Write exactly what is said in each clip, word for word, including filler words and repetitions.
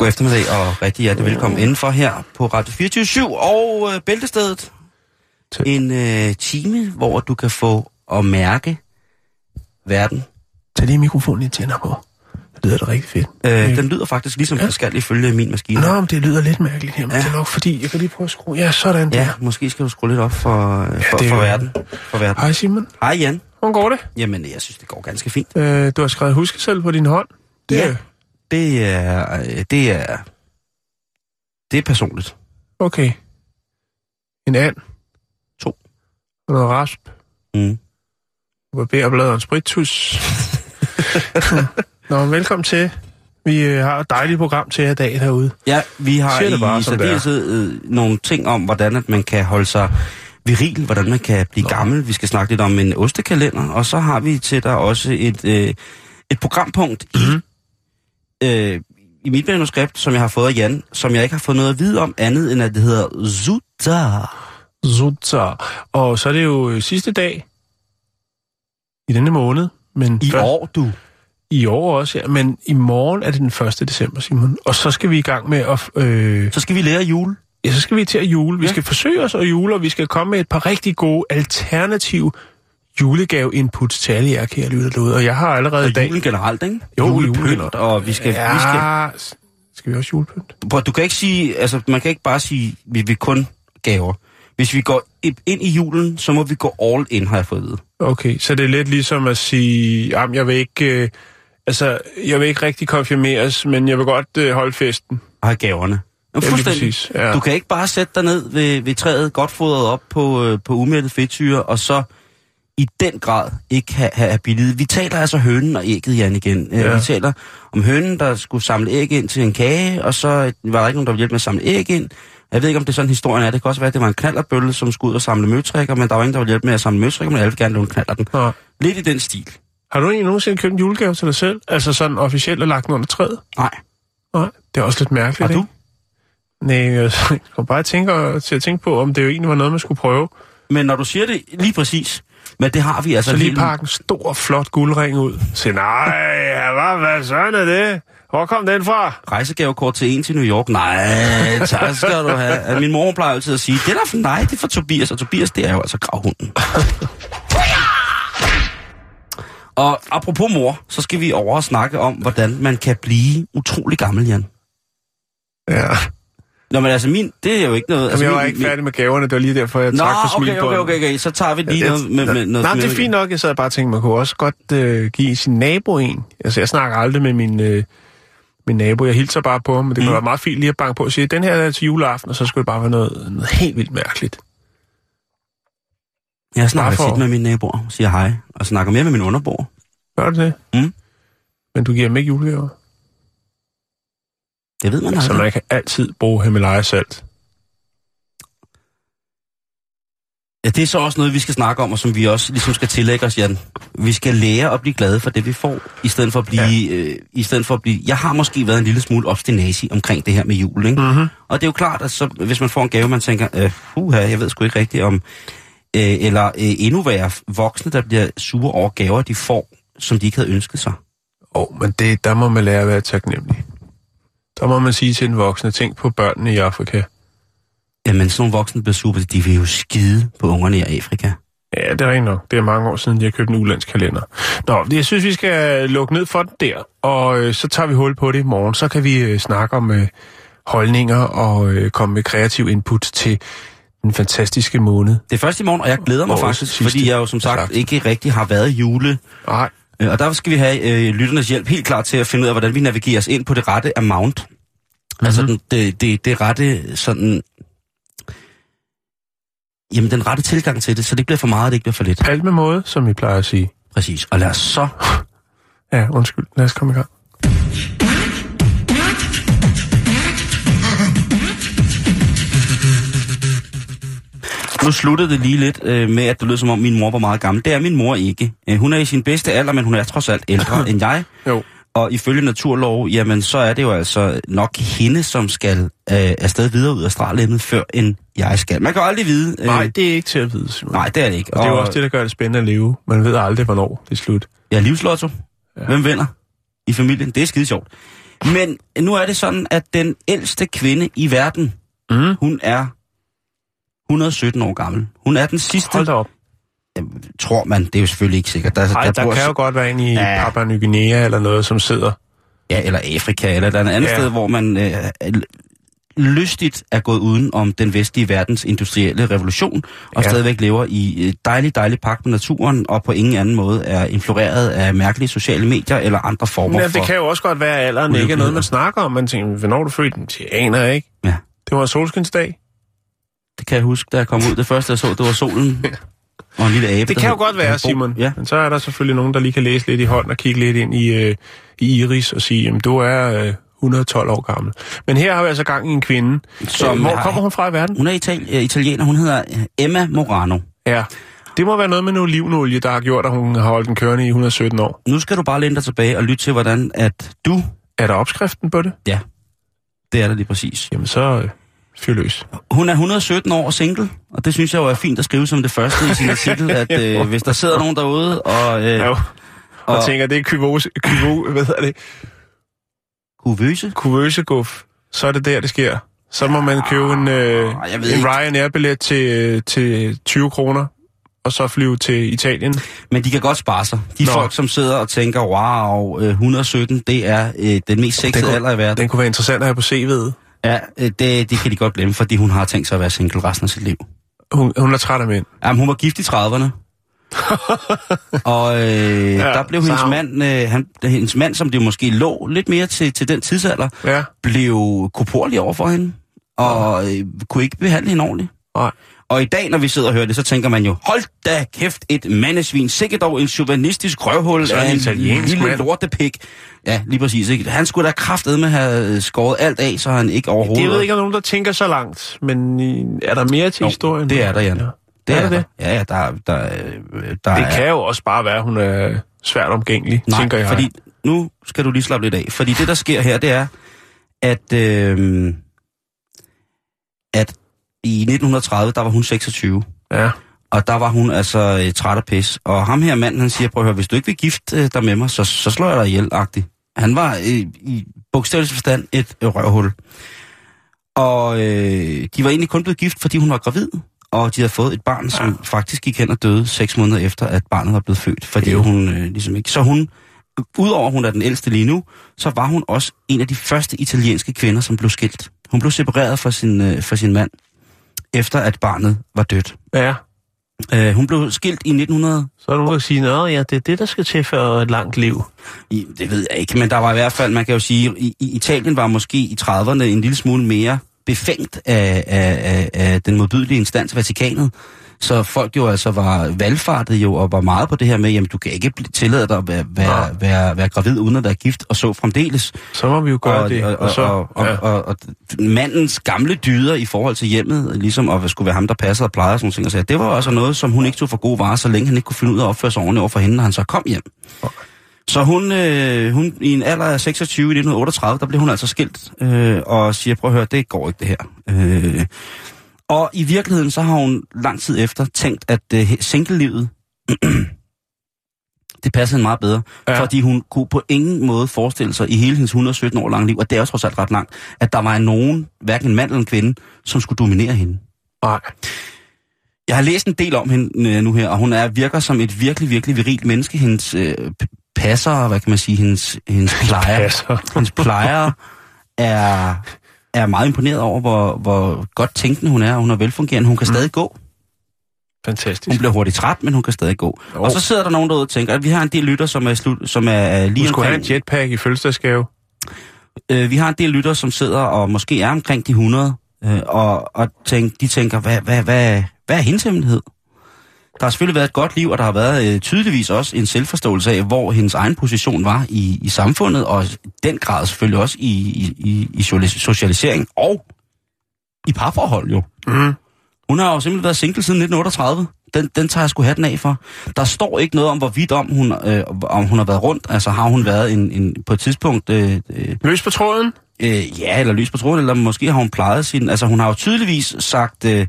God eftermiddag og rigtig hjertelig velkommen indenfor her på Radio fireogtyve syv og øh, Bæltestedet. Tak. En øh, time, hvor du kan få at mærke verden. Tag lige mikrofonen ind til hende på. Det lyder da rigtig fedt. Øh, den lyder faktisk ligesom ja. forskelligt følge min maskine. Nå, men det lyder lidt mærkeligt her, men ja. det er nok fordi, jeg kan lige prøve at skrue. Ja, sådan der. Ja, måske skal du skrue lidt op for, øh, for, ja, for, verden. for verden. Hej Simon. Hej Jan. Hvordan går det? Jamen, jeg synes, det går ganske fint. Øh, du har skrevet huske selv på din hånd. Det ja. Det er, det er, det er personligt. Okay. En and. To. Og noget rasp. Mm. Barberblad og en sprittus. Nå, velkommen til. Vi har et dejligt program til jer i dag derude. Ja, vi har i, bare, i særdeleshed øh, nogle ting om, hvordan at man kan holde sig viril, hvordan man kan blive Nå. gammel. Vi skal snakke lidt om en ostekalender, og så har vi til dig også et, øh, et programpunkt i... Mm. Øh, i mit manuskript, som jeg har fået af Jan, som jeg ikke har fået noget at vide om andet, end at det hedder Zuta. Zuta. Og så er det jo sidste dag i denne måned. Men I før... år, du. I år også, ja. Men i morgen er det den første december, Simon. Og så skal vi i gang med at... Øh... Så skal vi lære jule. Ja, så skal vi til at jule. Vi ja. skal forsøge os at jule, og vi skal komme med et par rigtig gode alternative julegave-input til alle jer, kære lytter derude. Og jeg har allerede og i dag... julen generelt, ikke? Jo, julepynt, og vi skal... Ja, vi skal... skal vi også julepynt? Bro, du kan ikke sige... Altså, man kan ikke bare sige, vi vil kun gaver. Hvis vi går ind i julen, så må vi gå all in, har jeg fået at vide. Okay, så det er lidt ligesom at sige... Jamen, jeg vil ikke... Øh, altså, jeg vil ikke rigtig konfirmeres, men jeg vil godt øh, holde festen. Og have gaverne. Jamen, fuldstændig. Ja. Du kan ikke bare sætte dig ned ved, ved træet, godt fodret op på, øh, på umættet fedtsyre, og så... i den grad ikke have, have billedet. Vi taler altså hønen og ægget, Jan, igen. Ja. Vi taler om hønen, der skulle samle æg ind til en kage, og så var der ikke nogen, der ville hjælpe med at samle æg ind. Jeg ved ikke, om det er sådan, historien er. Det kan også være, at det var en knallerbølle, som skulle ud og samle møtrikker, men der var ingen, der ville hjælpe med at samle møtrikker, men alle ville gerne låne knallerten. Ja. Lidt i den stil. Har du egentlig nogensinde købt en julegave til dig selv? Altså sådan officielt og lagt den under træet? Nej. Nej, det er også lidt mærkeligt, ikke? Har du? Nej, jeg kom bare tænke, til at tænke på, om det jo egentlig var noget, man skulle prøve. Men når du siger det lige præcis... Men det har vi altså... Så lige pakke en stor, flot guldring ud. Så nej, hvad, hvad sådan er det? Hvor kom den fra? Rejsegavekort til en til New York. Nej, tak skal du have. Min mor plejer altid at sige, det er der for nej, det er for Tobias. Og Tobias, det er jo altså gravhunden. Og apropos mor, så skal vi over og snakke om, hvordan man kan blive utrolig gammel, Jan. Ja... Nå, men altså min, det er jo ikke noget... Altså, jeg var min, ikke færdig med gaverne, det var lige derfor, jeg trak for smilbåndet. Nå, okay, okay, okay, okay, så tager vi lige ja, det, noget med... med noget nej, det er fint nok, jeg sad bare og tænkte, man kunne også godt øh, give sin nabo en. Altså, jeg snakker aldrig med min, øh, min nabo, jeg hilser bare på ham, men det mm. kunne være meget fint lige at banke på og sige, den her er til juleaften, og så skulle det bare være noget, noget helt vildt mærkeligt. Jeg snakker for... tit med mine naboer, siger hej, og snakker mere med min underboer. Gør du det? Mm. Men du giver dem ikke julegaver? Det ved man altså, man kan altid bruge Himalaya-salt. Ja, det er så også noget, vi skal snakke om, og som vi også ligesom skal tillægge os, Jan. Vi skal lære at blive glade for det, vi får, i stedet for at blive... Ja. Øh, i stedet for at blive jeg har måske været en lille smule obstinasi omkring det her med jul, ikke? Mm-hmm. Og det er jo klart, at så, hvis man får en gave, man tænker, øh, uha, jeg ved sgu ikke rigtigt om... Øh, eller øh, endnu værre voksne, der bliver sure over gaver, de får, som de ikke havde ønsket sig. Åh, oh, men det, der må man lære at være taknemmelig. Der må man sige til den voksne, tænk på børnene i Afrika. Jamen, sådan nogle voksne bliver super, de vil jo skide på ungerne i Afrika. Ja, det er rigtigt nok. Det er mange år siden, de har købt en ulandskalender. Nå, jeg synes, vi skal lukke ned for den der, og øh, så tager vi hul på det i morgen. Så kan vi øh, snakke om øh, holdninger og øh, komme med kreativ input til den fantastiske måned. Det er først i morgen, og jeg glæder mig Vores faktisk, fordi jeg jo som sagt, sagt ikke rigtig har været i jule. Nej. Og der skal vi have øh, lytternes hjælp helt klart til at finde ud af, hvordan vi navigerer os ind på det rette amount. Mm-hmm. Altså det, det, det rette sådan... Jamen, den rette tilgang til det, så det ikke bliver for meget, det ikke bliver for lidt. Alt med måde, som vi plejer at sige. Præcis. Og lad os så... Ja, undskyld. Lad os komme i gang. Nu slutter det lige lidt øh, med, at det lyder som om, min mor var meget gammel. Det er min mor ikke. Hun er i sin bedste alder, men hun er trods alt ældre end jeg. Jo. Og ifølge naturlov, jamen, så er det jo altså nok hende, som skal øh, afsted videre ud af stralhjemmet, før end jeg skal. Man kan aldrig vide... Øh... Nej, det er ikke til at vide, Simon. Nej, det er det ikke. Og, og det er jo også det, der gør det spændende at leve. Man ved aldrig, hvornår det er slut. Ja, livslotto. Ja. Hvem vinder i familien? Det er skide sjovt. Men nu er det sådan, at den ældste kvinde i verden, mm. hun er et hundrede og sytten år gammel. Hun er den sidste... Hold da op. Jamen, tror man, det er jo selvfølgelig ikke sikkert. Der, Ej, der, der bor... kan jo godt være en i ja. Papua Ny Guinea eller noget, som sidder... Ja, eller Afrika, eller der er et andet ja. Sted, hvor man øh, lystigt er gået uden om den vestlige verdens industrielle revolution, og ja. Stadigvæk lever i dejlig, dejlig pagt med naturen, og på ingen anden måde er influeret af mærkelige sociale medier eller andre former for... Men det kan jo også godt være, at alderen ikke er noget, man snakker om. Man tænker, hvornår du født? Det aner jeg ikke. Ja. Det var solskinsdag. Det kan jeg huske, da jeg kom ud. Det første, jeg så, det var solen. Og en lille abe, det kan jo godt være, Simon. Ja. Men så er der selvfølgelig nogen, der lige kan læse lidt i hånden og kigge lidt ind i, øh, i Iris og sige, jamen, du er øh, et hundrede og tolv år gammel. Men her har vi altså gang i en kvinde. Så, hvor nej. Kommer hun fra i verden? Hun er itali- italiener. Hun hedder Emma Morano. Ja. Det må være noget med en olivenolie, der har gjort, at hun har holdt den kørende i et hundrede og sytten år. Nu skal du bare læne dig tilbage og lytte til, hvordan at du... Er der opskriften på det? Ja. Det er der lige præcis. Jamen så... Øh... Fyrløs. Hun er et hundrede og sytten år og single, og det synes jeg jo er fint at skrive som det første i sin artikel, at øh, hvis der sidder nogen derude og... Øh, jo, og, og tænker, det er kyvose, kyvose, hvad hedder det? Kuvøse? Kuvøseguf. Så er det der, det sker. Så må man købe en, øh, en Ryan Air-billet til, til tyve kroner, og så flyve til Italien. Men de kan godt spare sig. De Nå. Folk, som sidder og tænker, wow, et hundrede og sytten, det er øh, den mest sexede den kunne, alder i verden. Den kunne være interessant at have på C V'et. Ja, det, det kan de godt glemme, fordi hun har tænkt sig at være single resten af sit liv. Hun, hun er træt af mænd. Jamen, hun var gift i trediverne. og øh, ja, der blev hendes mand, øh, han, hendes mand, som det måske lå lidt mere til, til den tidsalder, ja. Blev koporlig over for hende, og øh, kunne ikke behandle hende ordentligt. Nej. Og i dag, når vi sidder og hører det, så tænker man jo, hold da kæft, et mandesvin, sikkert dog en chauvinistisk røvhul af en lille lortepik. Ja, lige præcis. Ikke? Han skulle da kraftedme have skåret alt af, så han ikke overhovedet... Det ved ikke, om nogen, der tænker så langt, men er der mere til jo, historien? Det er der, Jan. Ja. Det er, er der det? Der. Ja, ja, der, der, der det er... kan jo også bare være, at hun er svært omgængelig, Nej, tænker jeg. Nej, fordi nu skal du lige slappe lidt af. Fordi det, der sker her, det er, at... Øh, at i nitten tredive, der var hun seksogtyve. Ja. Og der var hun altså træt af pis. Og ham her manden, han siger, prøv at høre, hvis du ikke vil gifte dig med mig, så, så slår jeg dig ihjel-agtigt. Han var øh, i bogstavelig forstand et øh, røvhul. Og øh, de var egentlig kun blevet gift, fordi hun var gravid. Og de havde fået et barn, som ja. Faktisk gik hen og døde seks måneder efter, at barnet var blevet født. Fordi jo. Hun øh, ligesom ikke... Så hun, udover hun er den ældste lige nu, så var hun også en af de første italienske kvinder, som blev skilt. Hun blev separeret fra sin, øh, fra sin mand. Efter at barnet var dødt. Ja. Øh, hun blev skilt i nitten hundrede. Så er du vil sige, at ja, det er det, der skal til for et langt liv. I, det ved jeg ikke, men der var i hvert fald, man kan jo sige, i, i Italien var måske i trediverne en lille smule mere befængt af, af, af, af den modbydelige instans, Vatikanet. Så folk jo altså var valgfartet jo, og var meget på det her med, jamen du kan ikke tillade dig at være, være, være, være gravid uden at være gift, og så fremdeles. Så må vi jo gøre og, det. Og, og, så, og, og, ja. og, og, og mandens gamle dyder i forhold til hjemmet, ligesom at skulle være ham, der passede og plejede og sådan ting. Så det var også noget, som hun ikke tog for gode varer, så længe han ikke kunne finde ud af at opføre sig ordentligt over for hende, når han så kom hjem. Okay. Så hun, øh, hun i en alder af seksogtyve i nitten otteogtredive, der blev hun altså skilt, øh, og siger, prøv at høre, det går ikke det her. Øh, Og i virkeligheden, så har hun lang tid efter tænkt, at uh, single-livet, det passer hende meget bedre. Ja. Fordi hun kunne på ingen måde forestille sig i hele hendes et hundrede og sytten år lange liv, og det er jo trods alt ret langt, at der var nogen, hverken en mand eller en kvinde, som skulle dominere hende. Nej. Jeg har læst en del om hende nu her, og hun er, virker som et virkelig, virkelig virilt menneske. Hendes øh, passer, hvad kan man sige, hendes, hendes plejer, hendes plejer er... er meget imponeret over, hvor, hvor godt tænkende hun er, og hun er velfungerende. Hun kan mm. stadig gå. Fantastisk. Hun bliver hurtigt træt, men hun kan stadig gå. Oh. Og så sidder der nogen derude og tænker, at vi har en del lytter, som er, slut, som er lige omkring... Du skulle have en jetpack i fødselsdagsgave. øh, vi har en del lyttere, som sidder og måske er omkring de hundrede, øh, og, og tænk, de tænker, hvad, hvad, hvad, hvad er hendes hemmelighed? Der har selvfølgelig været et godt liv, og der har været øh, tydeligvis også en selvforståelse af, hvor hendes egen position var i, i samfundet, og i den grad selvfølgelig også i, i, i socialisering og i parforhold jo. Mm. Hun har jo simpelthen været single siden nitten otteogtredive. Den, den tager jeg sgu hatten af for. Der står ikke noget om, hvorvidt om hun, øh, om hun har været rundt. Altså har hun været en, en, på et tidspunkt... Øh, øh, løs på tråden? Øh, ja, eller løs på tråden, eller måske har hun plejet sin... Altså hun har jo tydeligvis sagt... Øh,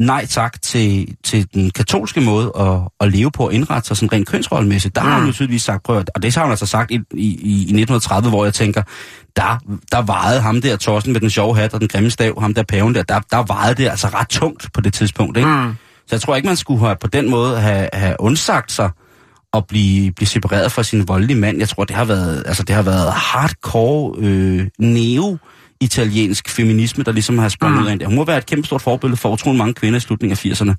nej tak til, til den katolske måde at, at leve på og indrette sig sådan rent kønsrollemæssigt. Der mm. har hun jo tydeligvis sagt, prøv at, og det har hun altså sagt i, i, i nitten tredive, hvor jeg tænker, der, der vejede ham der tossen med den sjove hat og den grimme stav, ham der paven der, der, der vejede det altså ret tungt på det tidspunkt, ikke? Mm. Så jeg tror ikke, man skulle have, på den måde have, have undsagt sig at blive, blive separeret fra sin voldelige mand. Jeg tror, det har været, altså, det har været hardcore øh, neo- italiensk feminisme, der ligesom har sprunget mm. ind der. Hun må være et kæmpe stort forbillede for utrolig mange kvinder i slutningen af firserne.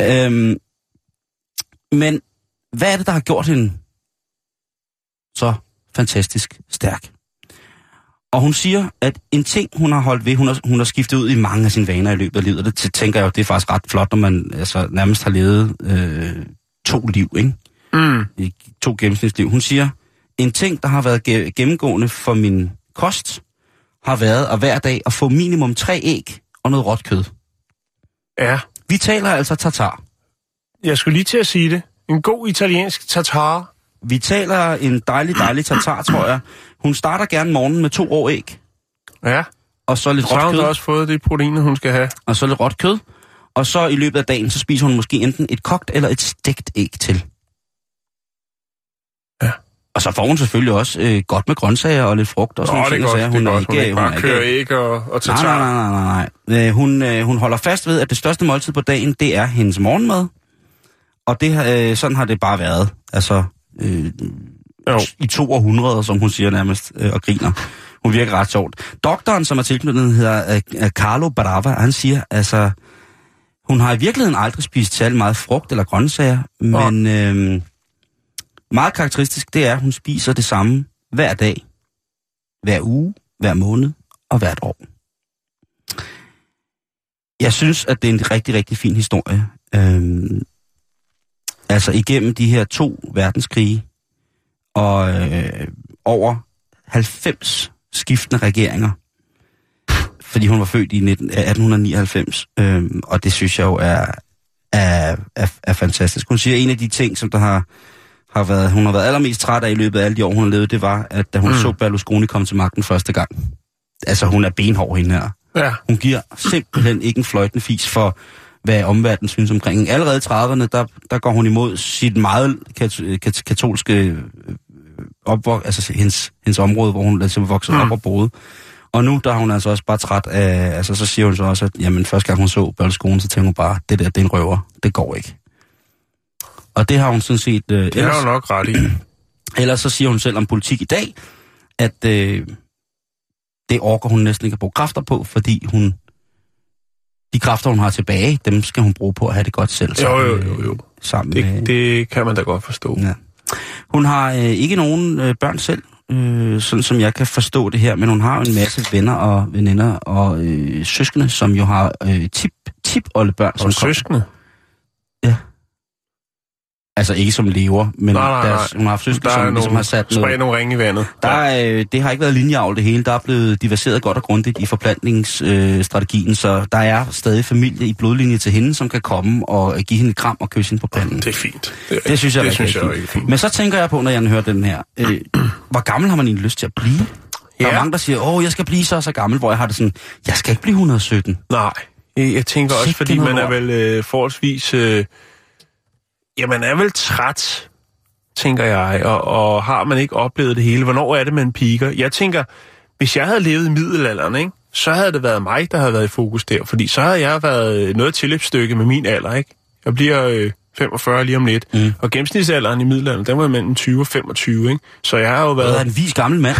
Øhm, men hvad er det, der har gjort hende så fantastisk stærk? Og hun siger, at en ting, hun har holdt ved, hun har, hun har skiftet ud i mange af sine vaner i løbet af livet, og det tænker jeg jo, det er faktisk ret flot, når man altså, nærmest har levet øh, to liv, ikke? Mm. To gennemsnitsliv. Hun siger, en ting, der har været ge- gennemgående for min kost, har været at hver dag at få minimum tre æg og noget råt kød. Ja. Vi taler altså tartar. Jeg skulle lige til at sige det. En god italiensk tartar. Vi taler en dejlig, dejlig tartar, tror jeg. Hun starter gerne morgenen med to rå æg. Ja. Og så lidt råt kød. Så har hun også fået det protein, hun skal have. Og så lidt råt kød. Og så i løbet af dagen, så spiser hun måske enten et kogt eller et stegt æg til. Og så får hun selvfølgelig også øh, godt med grøntsager og lidt frugt og sådan noget. Nå, det er hun godt. Hun ikke bare kører æg og, og tager. Nej, nej, nej, nej, nej. Øh, hun, øh, hun holder fast ved, at det største måltid på dagen, det er hendes morgenmad. Og det, øh, sådan har det bare været. Altså, øh, i to århundreder, som hun siger nærmest, øh, og griner. Hun virker ret sjovt. Doktoren, som er tilknyttet, hedder øh, Carlo Barrava, han siger, altså, hun har i virkeligheden aldrig spist særlig meget frugt eller grøntsager, ja. men... Øh, meget karakteristisk, det er, at hun spiser det samme hver dag, hver uge, hver måned og hvert år. Jeg synes, at det er en rigtig, rigtig fin historie. Øhm, altså igennem de her to verdenskrige og øh, over halvfems skiftende regeringer, fordi hun var født i nitten, atten nioghalvfems, øhm, og det synes jeg jo er, er, er, er fantastisk. Hun siger, en af de ting, som der har... Har været, hun har været allermest træt af i løbet af alle de år, hun har levet, det var, at da hun mm. så Berlusconi komme til magten første gang. Altså, hun er benhård hende her. Ja. Hun giver simpelthen ikke en fløjtende fis for, hvad omverdenen synes omkring. Allerede i trediverne, der, der går hun imod sit meget kat- kat- katolske opvok, altså hendes, hendes område, hvor hun altså voksede mm. op og boede. Og nu, der er hun altså også bare træt af, altså så siger hun så også, at jamen, første gang hun så Berlusconi, så tænker hun bare, det der, det er en røver, det går ikke. Og det har hun sådan set... Øh, det ellers, har hun nok ret i. Ellers så siger hun selv om politik i dag, at øh, det orker hun næsten ikke at bruge kræfter på, fordi hun de kræfter, hun har tilbage, dem skal hun bruge på at have det godt selv. Sammen, jo, jo, jo. jo. Sammen det, med, det kan man da godt forstå. Ja. Hun har øh, ikke nogen øh, børn selv, øh, sådan som jeg kan forstå det her, men hun har en masse venner og veninder og øh, søskende, som jo har øh, tip, tip-oldebørn. Og søskende? Kom. Ja. Altså ikke som lever, men nej, nej, nej. Deres, hun har haft søskende, som ligesom har sat noget... Der er nogle ringe i vandet. Der er, øh, det har ikke været linjeavl det hele. Der er blevet diverseret godt og grundigt i forplantningsstrategien, øh, så der er stadig familie i blodlinje til hende, som kan komme og give hende et kram og kysse hende på panden. Det er fint. Det, er, det synes jeg, det er, synes jeg, jeg er fint. fint. Men så tænker jeg på, når jeg hører den her, øh, hvor gammel har man egentlig lyst til at blive? Ja. Der er mange, der siger, åh, jeg skal blive så og så gammel, hvor jeg har det sådan, jeg skal ikke blive et hundrede og sytten. Nej, jeg tænker også, fordi man er vel øh, forholdsvis... Øh, Ja, man er vel træt, tænker jeg, og, og har man ikke oplevet det hele? Hvornår er det, man piker? Jeg tænker, hvis jeg havde levet i middelalderen, ikke, så havde det været mig, der havde været i fokus der, fordi så havde jeg været noget tilløbsstykke med min alder, ikke? Jeg bliver øh, femogfyrre lige om lidt, mm. og gennemsnitsalderen i middelalderen, den var mellem tyve og femogtyve, ikke? Så jeg har jo været... Jeg er en vis gammel mand.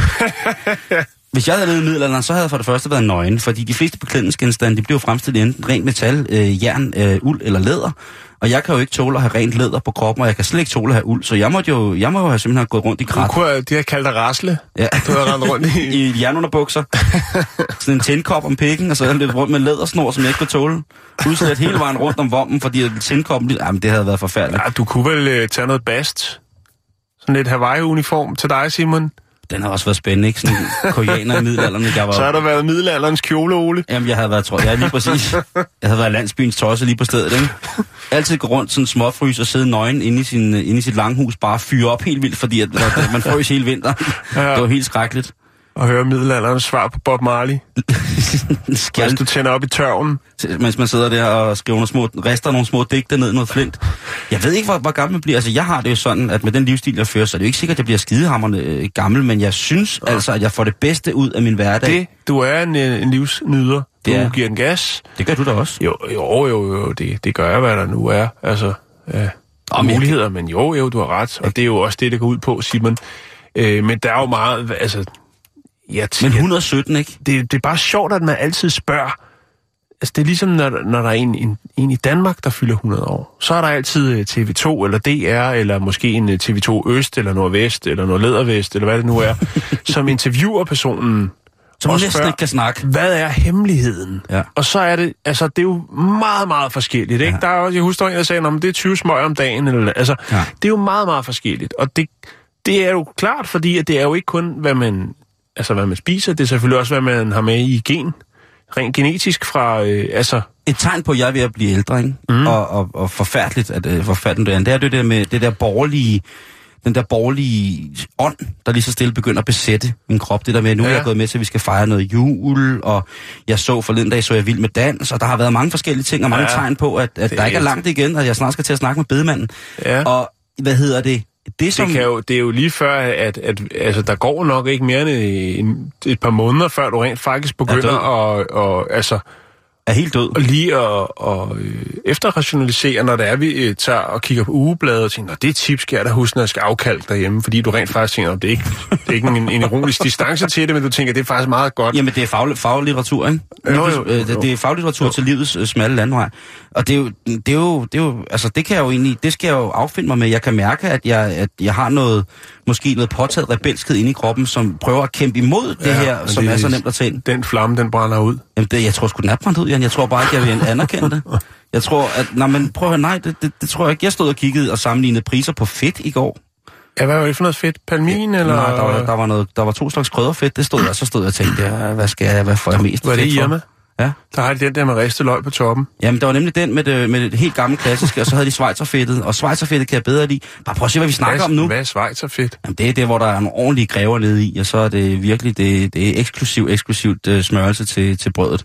Hvis jeg havde levet i middelalderen, så havde jeg for det første været nøgen, fordi de fleste beklædningsgenstande, de blev fremstillet enten rent metal, øh, jern, øh, uld eller læder, og jeg kan jo ikke tåle at have rent læder på kroppen, og jeg kan slet ikke tåle at have uld, så jeg måtte jo, jeg må jo have simpelthen have gået rundt i krat. Du kunne, de har kaldt dig rasle. Ja. Du har rendt rundt i... I jernunderbukser. Sådan en tændkop om pikken, og så havde jeg løbet rundt med en lædersnor, som jeg ikke kunne tåle. Udslet hele vejen rundt om vommen, fordi tændkoppen, jamen det havde været forfærdeligt. Ja, du kunne vel øh, tage noget bast? Sådan et Hawaii-uniform til dig, Simon? Den har også været spændende, ikke? Sådan koreaner i middelalderen. Jeg var... Så har der været middelalderens kjoleole. Jamen, jeg havde været, tror jeg, lige præcis. Jeg havde været landsbyens tosse lige på stedet, ikke? Altid gå rundt sådan småfrys og sidde nøgen inde i, sin, inde i sit langhus, bare fyre op helt vildt, fordi at, at man frøs hele vinter. Ja. Det var helt skrækkeligt. Og høre middelalderens svar på Bob Marley. Skal... Hvis du tænder op i tørven. Mens man sidder der og skriver nogle små, rester nogle små digte ned i noget flint. Jeg ved ikke, hvor, hvor gammel man bliver. Altså, jeg har det jo sådan, at med den livsstil, jeg fører, så er det jo ikke sikkert, at jeg bliver skidehamrende øh, gammel, men jeg synes ja. altså, at jeg får det bedste ud af min hverdag. Det, du er en, en livsnyder. Du er... giver en gas. Det gør du da også. Jo, jo, jo, jo det, det gør jeg, hvad der nu er. Altså, øh, og muligheder, men jo, jo, du har ret. Og det er jo også det, det går ud på, Simon. Øh, men der er jo meget, altså... Jeg t- men et hundrede og sytten, ikke? Det, det er bare sjovt, at man altid spørger. Altså, det er ligesom, når, når der er en, en, en i Danmark, der fylder hundrede år. Så er der altid T V to eller D R, eller måske en T V to Øst, eller Nordvest, eller Nordledervest, eller hvad det nu er, som interviewer personen. Som og næsten spørger, ikke kan snakke. Hvad er hemmeligheden? Ja. Og så er det, altså, det er jo meget, meget forskelligt, ikke? Ja. Der er også, jeg husker en, der sagde, det er tyve smøger om dagen, eller altså, ja. Det er jo meget, meget forskelligt. Og det, det er jo klart, fordi at det er jo ikke kun, hvad man... Altså, hvad man spiser, det er selvfølgelig også, hvad man har med i gen. Rent genetisk fra, øh, altså... Et tegn på, at jeg er ved at blive ældre, ikke? Mm. Og, og, og forfærdeligt, at øh, forfærdeligt det er. Det er det der med det der borgerlige... Den der borgerlige ånd, der lige så stille begynder at besætte min krop. Det der med, at nu ja. er jeg gået med til, at vi skal fejre noget jul, og jeg så forleden dag, så jeg vild med dans, og der har været mange forskellige ting, og mange ja. tegn på, at, at der ikke er langt igen, og jeg snart skal til at snakke med bedemanden. Ja. Og hvad hedder det... Det, som... det, kan jo, det er jo lige før, at, at, at altså, der går nok ikke mere end en, et par måneder, før du rent faktisk begynder at... Og, og, altså, er helt død. Og lige at og, øh, efterrationalisere, når det er, vi øh, tager og kigger på ugebladet og tænker, det tip skal jeg da huske, når jeg skal afkalde derhjemme, fordi du rent faktisk tænker, det er ikke, det er ikke en, en ironisk distance til det, men du tænker, det er faktisk meget godt. Jamen, det er fag, faglitteratur, ikke? Jo, jo, jo. Det, det er faglitteratur til livets øh, smalle landvej. Og det er, jo, det, er jo, det er jo, altså det kan jeg jo egentlig, det skal jeg jo affinde mig med. Jeg kan mærke, at jeg, at jeg har noget, måske noget påtaget rebelskhed inde i kroppen, som prøver at kæmpe imod det ja, her, som det, er så nemt at tænde. Den flamme, den brænder ud. Jamen, det, jeg tror sgu, den er brændt ud, Jan. Jeg tror bare ikke, jeg vil anerkende det. Jeg tror, at, nej, men prøv at høre, nej, det, det, det tror jeg ikke. Jeg stod og kiggede og sammenlignede priser på fedt i går. Ja, hvad var det for noget fedt? Palmin, ja, eller? Nej, der var, der var, noget, der var to slags krydderfedt, det stod jeg, så stod jeg og tænkte, ja, hvad skal jeg, hvad får jeg mest fedt for? Var det hjemme? Ja. Der har de den der med ristet løg på toppen. Jamen, der var nemlig den med det, med det helt gamle klassiske, og så havde de schweizerfedtet, og schweizerfedtet kan jeg bedre lide. Bare prøv at se, hvad vi snakker hvad, om nu. Hvad er schweizerfedt? Jamen, det er det, hvor der er nogle ordentlige græver nede i, og så er det virkelig det, det er eksklusiv, eksklusivt uh, smørelse til, til brødet.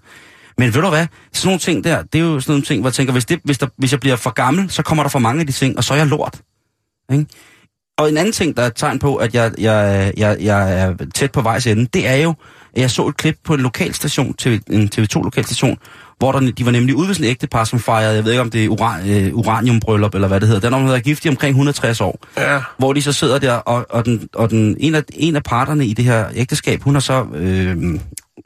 Men ved du hvad? Sådan nogle ting der, det er jo sådan nogle ting, hvor jeg tænker, hvis, det, hvis, der, hvis jeg bliver for gammel, så kommer der for mange af de ting, og så er jeg lort. Ikke? Og en anden ting, der er et tegn på, at jeg, jeg, jeg, jeg er tæt på vejs ende, det er jo, at jeg så et klip på en lokalstation, en T V to-lokalstation, hvor der, de var nemlig ude ved sådan et ægtepar, som fejrede, jeg ved ikke om det er uran, øh, uraniumbryllup, eller hvad det hedder, den har været gift i omkring hundrede og tres år, ja. Hvor de så sidder der, og, og, den, og den, en, af, en af parterne i det her ægteskab, hun har så øh,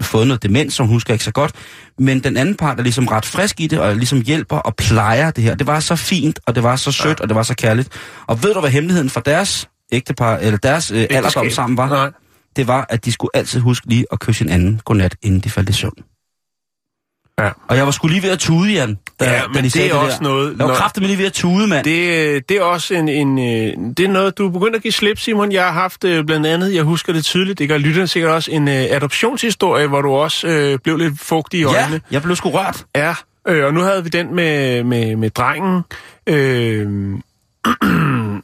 fået noget demens, som hun husker ikke så godt, men den anden part er ligesom ret frisk i det, og ligesom hjælper og plejer det her. Det var så fint, og det var så sødt, ja. Og det var så kærligt. Og ved du, hvad hemmeligheden for deres ægtepar, eller deres øh, alderdom sammen var? Nej. Det var, at de skulle altid huske lige at kysse hinanden godnat, inden de faldt i søvn. Ja. Og jeg var sgu lige ved at tude, Jan. Da, ja, men de det er det også der. Noget... Jeg var kraftigt med lige ved at tude, mand. Det, det er også en, en... Det er noget, du er begyndt at give slip, Simon. Jeg har haft blandt andet, jeg husker det tydeligt, det gør lytterne sikkert også, en uh, adoptionshistorie, hvor du også uh, blev lidt fugtig i øjnene. Ja, jeg blev sgu rørt. Ja, øh, og nu havde vi den med, med, med drengen. Øh,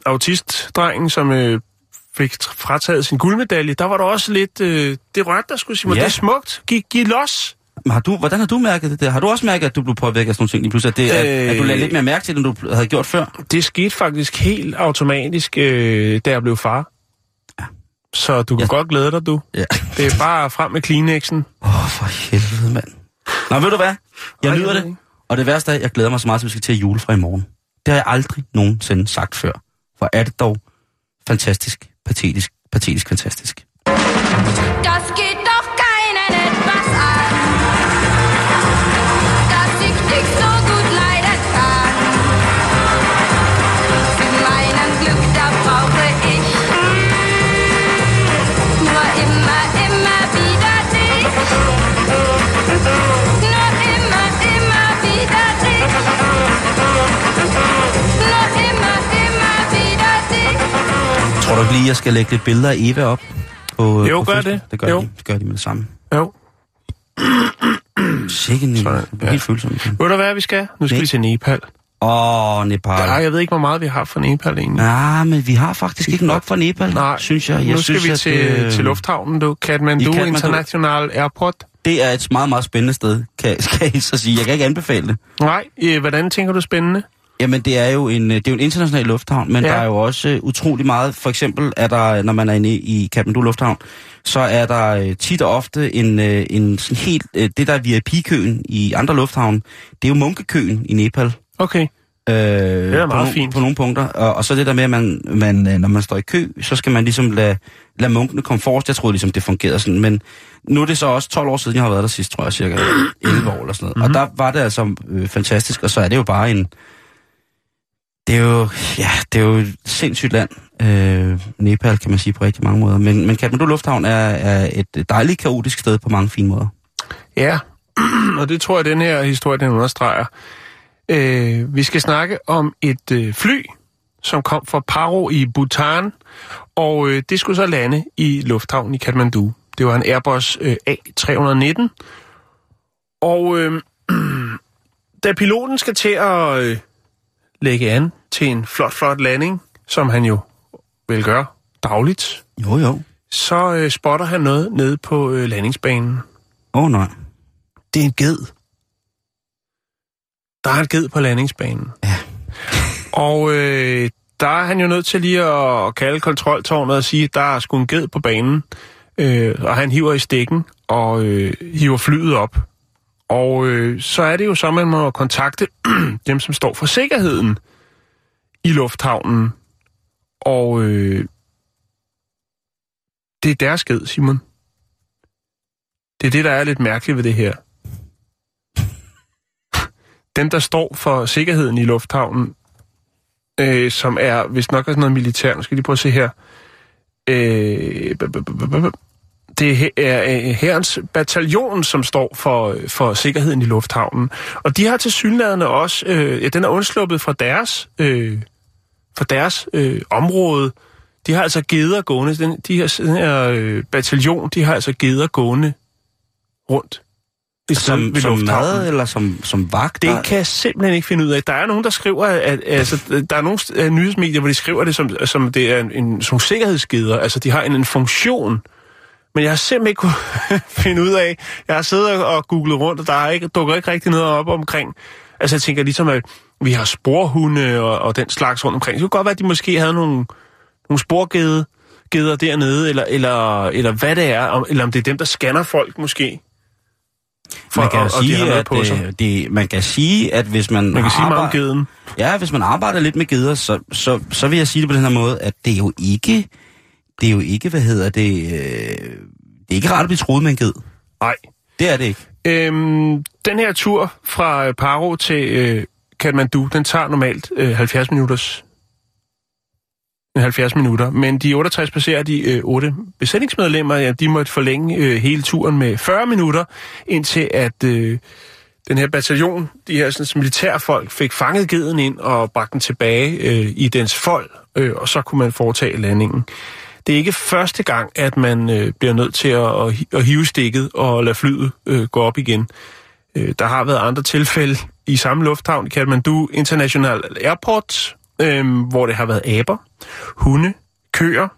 autistdrengen, som... Øh, fik frataget sin guldmedalje, der var der også lidt... Øh, det rørte der skulle sige, ja. Det er smukt. Giv, giv los. Men har du, hvordan har du mærket det der? Har du også mærket, at du blev påvirket af sådan nogle ting lige pludselig? At, det, øh, at, at du lagde lidt mere mærke til, end du havde gjort før? Det skete faktisk helt automatisk, øh, da jeg blev far. Ja. Så du kan ja. godt glæde dig, du. Ja. Det er bare frem med Kleenexen. Åh, oh, for helvede, mand. Nå, ved du hvad? Jeg nyder det. Og det værste er, jeg glæder mig så meget, som vi skal til at jule fra i morgen. Det har jeg aldrig nogensinde sagt før. For er det dog fantastisk. Patetisk, patetisk, fantastisk. Der skete dog du ikke lige, jeg skal lægge lidt billeder af Eva op? På, jo, på gør det. Det gør, jo. De, det gør de med det samme. Jo. Sikke en lille, ja. Helt følsomt. Ved du hvad, vi skal? Nu skal ne- vi til Nepal. Åh, oh, Nepal. Ja, jeg ved ikke, hvor meget vi har fra Nepal egentlig. Nej, men vi har faktisk ikke nok fra Nepal, nej, synes jeg. jeg nu skal synes, vi til, at, øh... til lufthavnen, du. Kathmandu International Airport. Det er et meget, meget spændende sted, kan, kan jeg så sige. Jeg kan ikke anbefale det. Nej, øh, hvordan tænker du spændende? Jamen, det er jo en, det er jo en international lufthavn, men ja. Der er jo også øh, utrolig meget. For eksempel er der, når man er inde i Kathmandu Lufthavn, så er der øh, tit og ofte en, øh, en sådan helt, øh, det der er V I P-køen i andre lufthavne, det er jo munkekøen i Nepal. Okay. Øh, det er meget på no- fint. På nogle punkter. Og, og så det der med, at man, man, når man står i kø, så skal man ligesom lade, lade munkene komme forrest. Jeg troede ligesom, det fungerede sådan. Men nu er det så også tolv år siden, jeg har været der sidst, tror jeg, cirka elleve år eller sådan noget. Mm-hmm. Og der var det altså øh, fantastisk, og så er det jo bare en... Det er jo, ja, det er jo et sindssygt land. Øh, Nepal kan man sige på rigtig mange måder. Men, men Kathmandu Lufthavn er, er et dejligt kaotisk sted på mange fine måder. Ja, og det tror jeg, den her historie, den understreger. Øh, vi skal snakke om et øh, fly, som kom fra Paro i Bhutan, og øh, det skulle så lande i lufthavnen i Kathmandu. Det var en Airbus øh, A tre nitten, og øh, da piloten skal til at øh, lægge an til en flot, flot landing, som han jo vil gøre dagligt, jo, jo. så øh, spotter han noget nede på øh, landingsbanen. Åh oh, nej. Det er en ged. Der er en ged på landingsbanen. Ja. Og øh, der er han jo nødt til lige at kalde kontroltårnet og sige, at der er sgu en ged på banen. Øh, og han hiver i stikken og øh, hiver flyet op. Og øh, så er det jo så, man må kontakte dem, som står for sikkerheden i lufthavnen. Og øh, det er deres ged, Simon. Det er det, der er lidt mærkeligt ved det her. Dem, der står for sikkerheden i lufthavnen, øh, som er, hvis nok er sådan noget militær, nu skal jeg lige prøve at se her, øh, b- b- b- b- det er hærens bataljon, som står for, for sikkerheden i lufthavnen. Og de har tilsyneladende også, øh, ja, den er undsluppet fra deres, øh, fra deres øh, område. De har altså geder gående, den, de her, den her øh, bataljon, de har altså geder gående rundt. Som, som mad eller som, som vagter? Det kan jeg simpelthen ikke finde ud af. Der er nogen, der skriver, at, at, altså, der er nogle uh, nyhedsmedier, hvor de skriver det som, som det er en, en som sikkerhedsgeder. Altså, de har en, en funktion. Men jeg har simpelthen ikke kunne finde ud af. Jeg har siddet og googlet rundt, og der er ikke, dukker ikke rigtig noget op omkring. Altså, jeg tænker ligesom, at vi har sporhunde og, og den slags rundt omkring. Det kunne godt være, at de måske havde nogle, nogle sporgeder dernede, eller, eller, eller hvad det er, om, eller om det er dem, der scanner folk måske. For man kan at, sige, at det, det, man kan sige, at hvis man, man kan arbejder, sige meget om ja, hvis man arbejder lidt med geder, så, så, så vil jeg sige det på den her måde, at det er jo ikke, det er jo ikke, hvad hedder det, øh, det er ikke rart at blive troet med en ged. Nej, det er det ikke. Øhm, den her tur fra Paro til øh, Kathmandu, den tager normalt øh, halvfjerds minutter, men de otteogtres passerer de øh, otte besætningsmedlemmer, ja, de måtte forlænge øh, hele turen med fyrre minutter, indtil at øh, den her bataljon, de her sådan, militærfolk, fik fanget geden ind og bragt den tilbage øh, i dens fold, øh, og så kunne man foretage landingen. Det er ikke første gang, at man øh, bliver nødt til at, at hive stikket og lade flyet øh, gå op igen. Øh, der har været andre tilfælde i samme lufthavn, i Kathmandu International Airport, Øhm, hvor det har været aber, hunde, køer,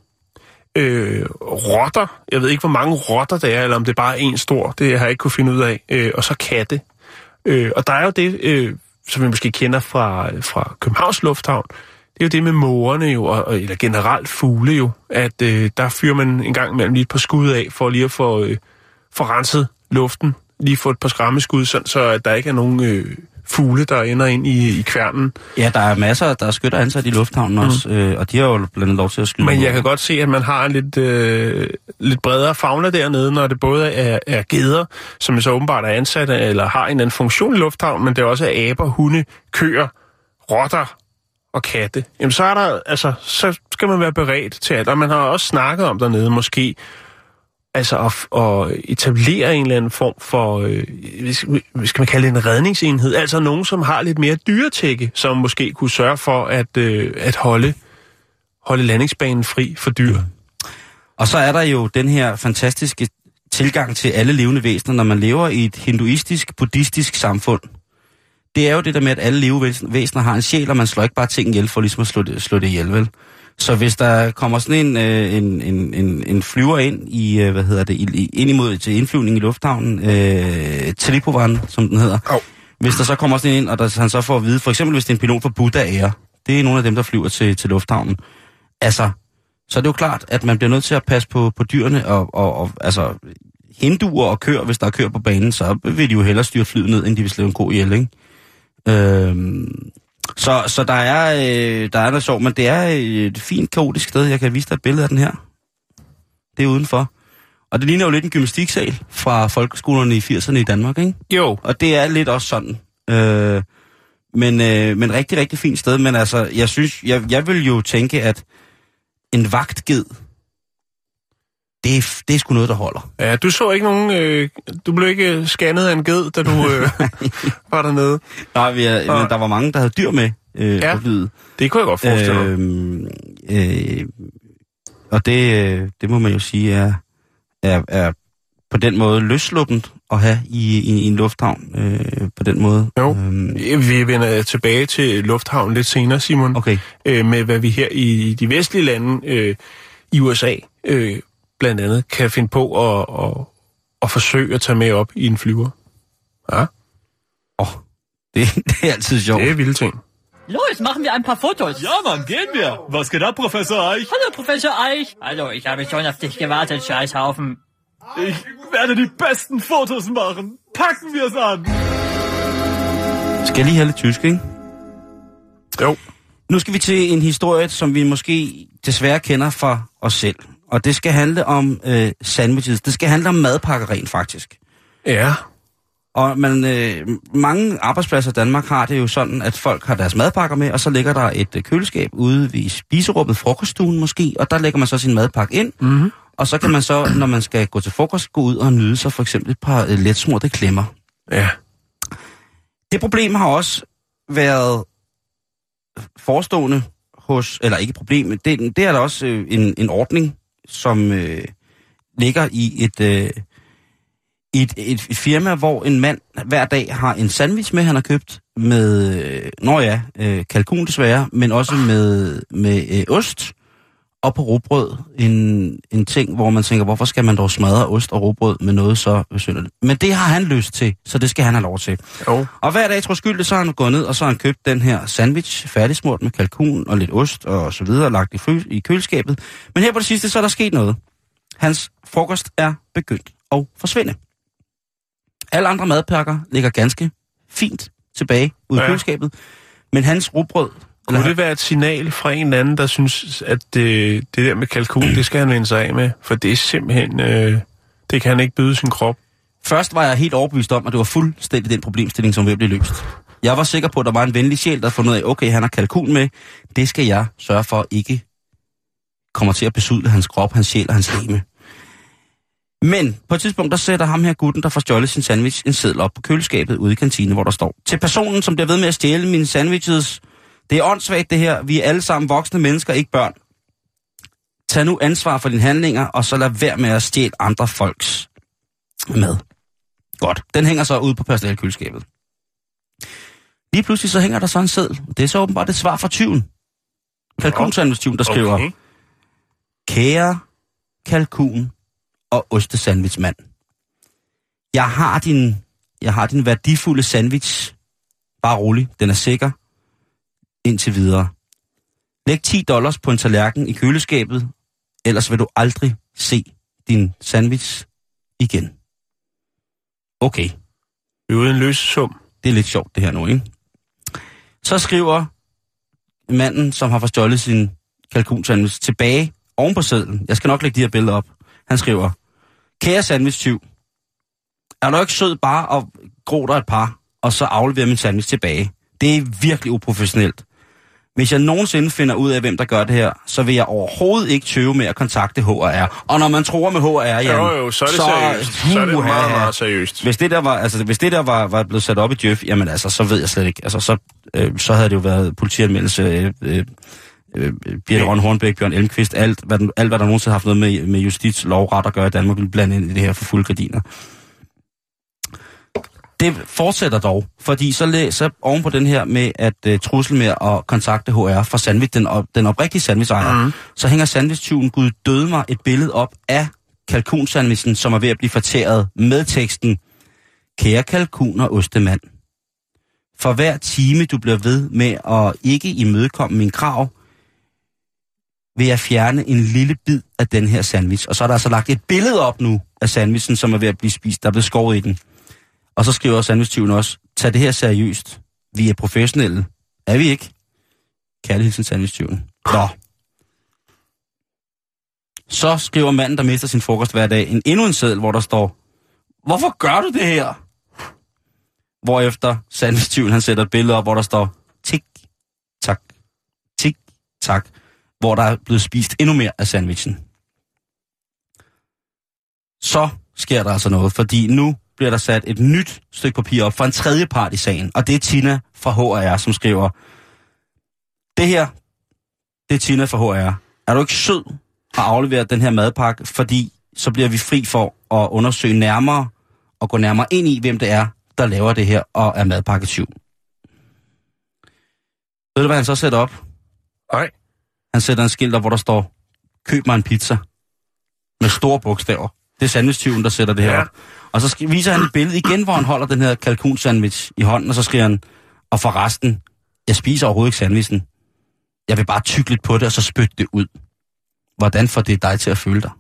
øh, rotter. Jeg ved ikke, hvor mange rotter det er, eller om det er bare en stor. Det har jeg ikke kunne finde ud af. Øh, og så katte. Øh, og der er jo det, øh, som vi måske kender fra, fra Københavns Lufthavn. Det er jo det med mågerne jo, og, eller generelt fugle jo, at øh, der fyrer man en gang imellem lige et par skud af, for lige at få, øh, få renset luften. Lige få et par skræmmeskud, sådan, så at der ikke er nogen... Øh, fugle, der ender ind i, i kværnen. Ja, der er masser, der er skytter ansat i lufthavnen mm. også, øh, og de har jo blandt andet lov til at skyde. Men jeg ud. Kan godt se, at man har en lidt, øh, lidt bredere fauna dernede, når det både er, er geder, som så åbenbart er ansat eller har en anden funktion i lufthavnen, men det er også aber, hunde, køer, rotter og katte. Jamen så er der, altså, så skal man være beredt til alt, og man har også snakket om dernede måske, altså at, at etablere en eller anden form for, øh, skal man kalde det en redningsenhed, altså nogen, som har lidt mere dyretække, som måske kunne sørge for at, øh, at holde holde landingsbanen fri for dyr. Mm. Og så er der jo den her fantastiske tilgang til alle levende væsener, når man lever i et hinduistisk, buddhistisk samfund. Det er jo det der med, at alle levende væsener har en sjæl, og man slår ikke bare ting ihjel for ligesom at slå det, slå det ihjel, vel? Så hvis der kommer sådan en, øh, en, en, en, en flyver ind i, hvad hedder det, ind imod til indflyvning i lufthavnen, øh, Telipovan, som den hedder. Oh. Hvis der så kommer sådan en ind, og der, han så får at vide, for eksempel hvis det er en pilot for Buddha Air, det er nogle af dem, der flyver til, til lufthavnen. Altså, så er det jo klart, at man bliver nødt til at passe på, på dyrene, og, og, og altså, hinduer og køer, hvis der er køer på banen, så vil de jo hellere styre flyet ned, end de vil slæve en god ihjel, ikke? Øhm, så, så der er øh, der er noget sjovt, men det er et fint, kaotisk sted. Jeg kan vise dig et billede af den her. Det er udenfor. Og det ligner jo lidt en gymnastiksal fra folkeskolerne i firserne i Danmark, ikke? Jo. Og det er lidt også sådan. Øh, men, øh, men rigtig, rigtig fint sted. Men altså, jeg synes, jeg, jeg vil jo tænke, at en vagtged, det er, det er sgu noget, der holder. Ja, du så ikke nogen... Øh, du blev ikke scannet af en ged, da du øh, var dernede. Nej, vi er, og... men der var mange, der havde dyr med øh, ja, at lyde. Det kunne jeg godt forestille mig. Øh, øh, og det, det må man jo sige er, er, er på den måde løsluppent at have i, i, i en lufthavn. Øh, på den måde. Jo, øh, vi vender tilbage til lufthavnen lidt senere, Simon. Okay. Øh, med hvad vi her i de vestlige lande øh, i U S A... Øh, blandt andet, kan finde på at, at, at forsøge at tage med op i en flyver. Ja. Åh, oh, det, det er altid sjovt. Det er vilde ting. Los, machen wir ein paar Fotos. Ja, Mann, gehen wir. Was geht ab, Professor Eich? Hallo, Professor Eich. Hallo, ich habe schon auf dich gewartet, Scheißhaufen. Ich werde die besten Fotos machen. Packen wir es an. Skal jeg lige have lidt tysk, ikke? Jo. Nu skal vi til en historie, som vi måske desværre kender fra os selv. Og det skal handle om øh, sandwiches. Det skal handle om madpakker rent faktisk. Ja. Og man, øh, mange arbejdspladser i Danmark har det jo sådan, at folk har deres madpakker med, og så ligger der et øh, køleskab ude ved spiserummet, frokoststuen måske, og der lægger man så sin madpakke ind, mm-hmm. og så kan man så, når man skal gå til frokost, gå ud og nyde sig for eksempel et par øh, letsmurte klemmer. Ja. Det problem har også været forestående hos, eller ikke problem, det, det er der også øh, en, en ordning, som øh, ligger i et, øh, et, et firma, hvor en mand hver dag har en sandwich med, han har købt, med, øh, nå ja, øh, kalkun desværre, men også med, med øh, ost og på rugbrød. En, en ting, hvor man tænker, hvorfor skal man dog smadre ost og rugbrød med noget så besynderligt? Men det har han lyst til, så det skal han have lov til. Jo. Og hver dag, trods skyldet, så har han gået ned, og så har han købt den her sandwich, færdigsmurt med kalkun og lidt ost og så videre, lagt i, fly, i køleskabet. Men her på det sidste, så er der sket noget. Hans frokost er begyndt at forsvinde. Alle andre madpakker ligger ganske fint tilbage ude ja. i køleskabet, men hans rugbrød... Kunne det være et signal fra en eller anden, der synes, at det, det der med kalkun, det skal han vende sig af med? For det er simpelthen... Øh, det kan han ikke byde sin krop. Først var jeg helt overbevist om, at det var fuldstændig den problemstilling, som ville blive løst. Jeg var sikker på, at der var en venlig sjæl, der fundet ud af, okay, han har kalkun med. Det skal jeg sørge for ikke kommer til at besudle hans krop, hans sjæl og hans leme. Men på et tidspunkt, der sætter ham her gutten, der får stjålet sin sandwich, en seddel op på køleskabet ude i kantinen, hvor der står: til personen, som bliver ved med at stjæle mine sandwiches... Det er åndssvagt det her. Vi er alle sammen voksne mennesker, ikke børn. Tag nu ansvar for dine handlinger, og så lad være med at stjæle andre folks mad. Godt. Den hænger så ud på personalkøleskabet. Lige pludselig så hænger der så en seddel. Det er så åbenbart et svar fra tyven. Kalkunsandwich-tyven, der skriver: okay. Kære kalkun og ostesandwichmand, jeg har din, jeg har din værdifulde sandwich. Bare rolig, den er sikker. Indtil videre. Læg ti dollars på en tallerken i køleskabet, ellers vil du aldrig se din sandwich igen. Okay. Det er jo en løs sum. Det er lidt sjovt det her nu, ikke? Så skriver manden, som har forstjålet sin kalkunsandwich, tilbage oven på sedlen. Jeg skal nok lægge de her billeder op. Han skriver: kære sandwich-tyv, er du ikke sød bare at gro dig et par, og så aflevere min sandwich tilbage? Det er virkelig uprofessionelt. Hvis jeg nogensinde finder ud af, hvem der gør det her, så vil jeg overhovedet ikke tøve med at kontakte H R. Og når man tror med H R, Jan, jo, jo, så er det så, seriøst. Uh, så er det meget, meget seriøst. Hvis det der var, altså, hvis det der var, var blevet sat op i Djøf, jamen altså, så ved jeg slet ikke. Altså, så, øh, så havde det jo været politianmeldelse, øh, øh, Birthe Rønn Hornbæk, Bjørn Elmqvist, alt hvad, den, alt, hvad der nogensinde har haft noget med, med justits, lovret at gøre i Danmark, vil blande ind i det her for fulde gardiner. Det fortsætter dog, fordi så, læ- så oven på den her med at øh, trusle med at kontakte H R for sandwich, den, op- den oprigtige sandwichejer, mm. så hænger sandwichtyven Gud døde mig et billede op af kalkunsandwichen, som er ved at blive fortæret med teksten: kære kalkun og ostemand, for hver time du bliver ved med at ikke imødekomme min krav, vil jeg fjerne en lille bid af den her sandwich. Og så er der altså lagt et billede op nu af sandwichen, som er ved at blive spist. Der er blevet skåret i den. Og så skriver sandwichtyven også: tag det her seriøst. Vi er professionelle. Er vi ikke? Kærlig hilsen sandwichtyven. Nå. Så skriver manden, der mister sin frokost hver dag, en endnu en seddel, hvor der står: hvorfor gør du det her? Hvorefter sandwichtyven, han sætter et billede op, hvor der står: tik, tak, tik, tak. Hvor der er blevet spist endnu mere af sandwichen. Så sker der altså noget, fordi nu bliver der sat et nyt stykke papir op fra en tredje part i sagen, og det er Tina fra H R, som skriver: det her, det er Tina fra H R. Er du ikke sød at aflevere den her madpakke, fordi så bliver vi fri for at undersøge nærmere og gå nærmere ind i, hvem det er, der laver det her og er madpakketyv. Ved du, hvad han så sætter op? Nej. Han sætter en skilt op, hvor der står: køb mig en pizza. Med store bogstaver. Det er sandwichtyven, der sætter det her ja. op. Og så viser han et billede igen, hvor han holder den her kalkunsandwich i hånden, og så skriver han: og for resten, jeg spiser overhovedet ikke sandwichen. Jeg vil bare tygge lidt på det, og så spytte det ud. Hvordan får det dig til at føle dig?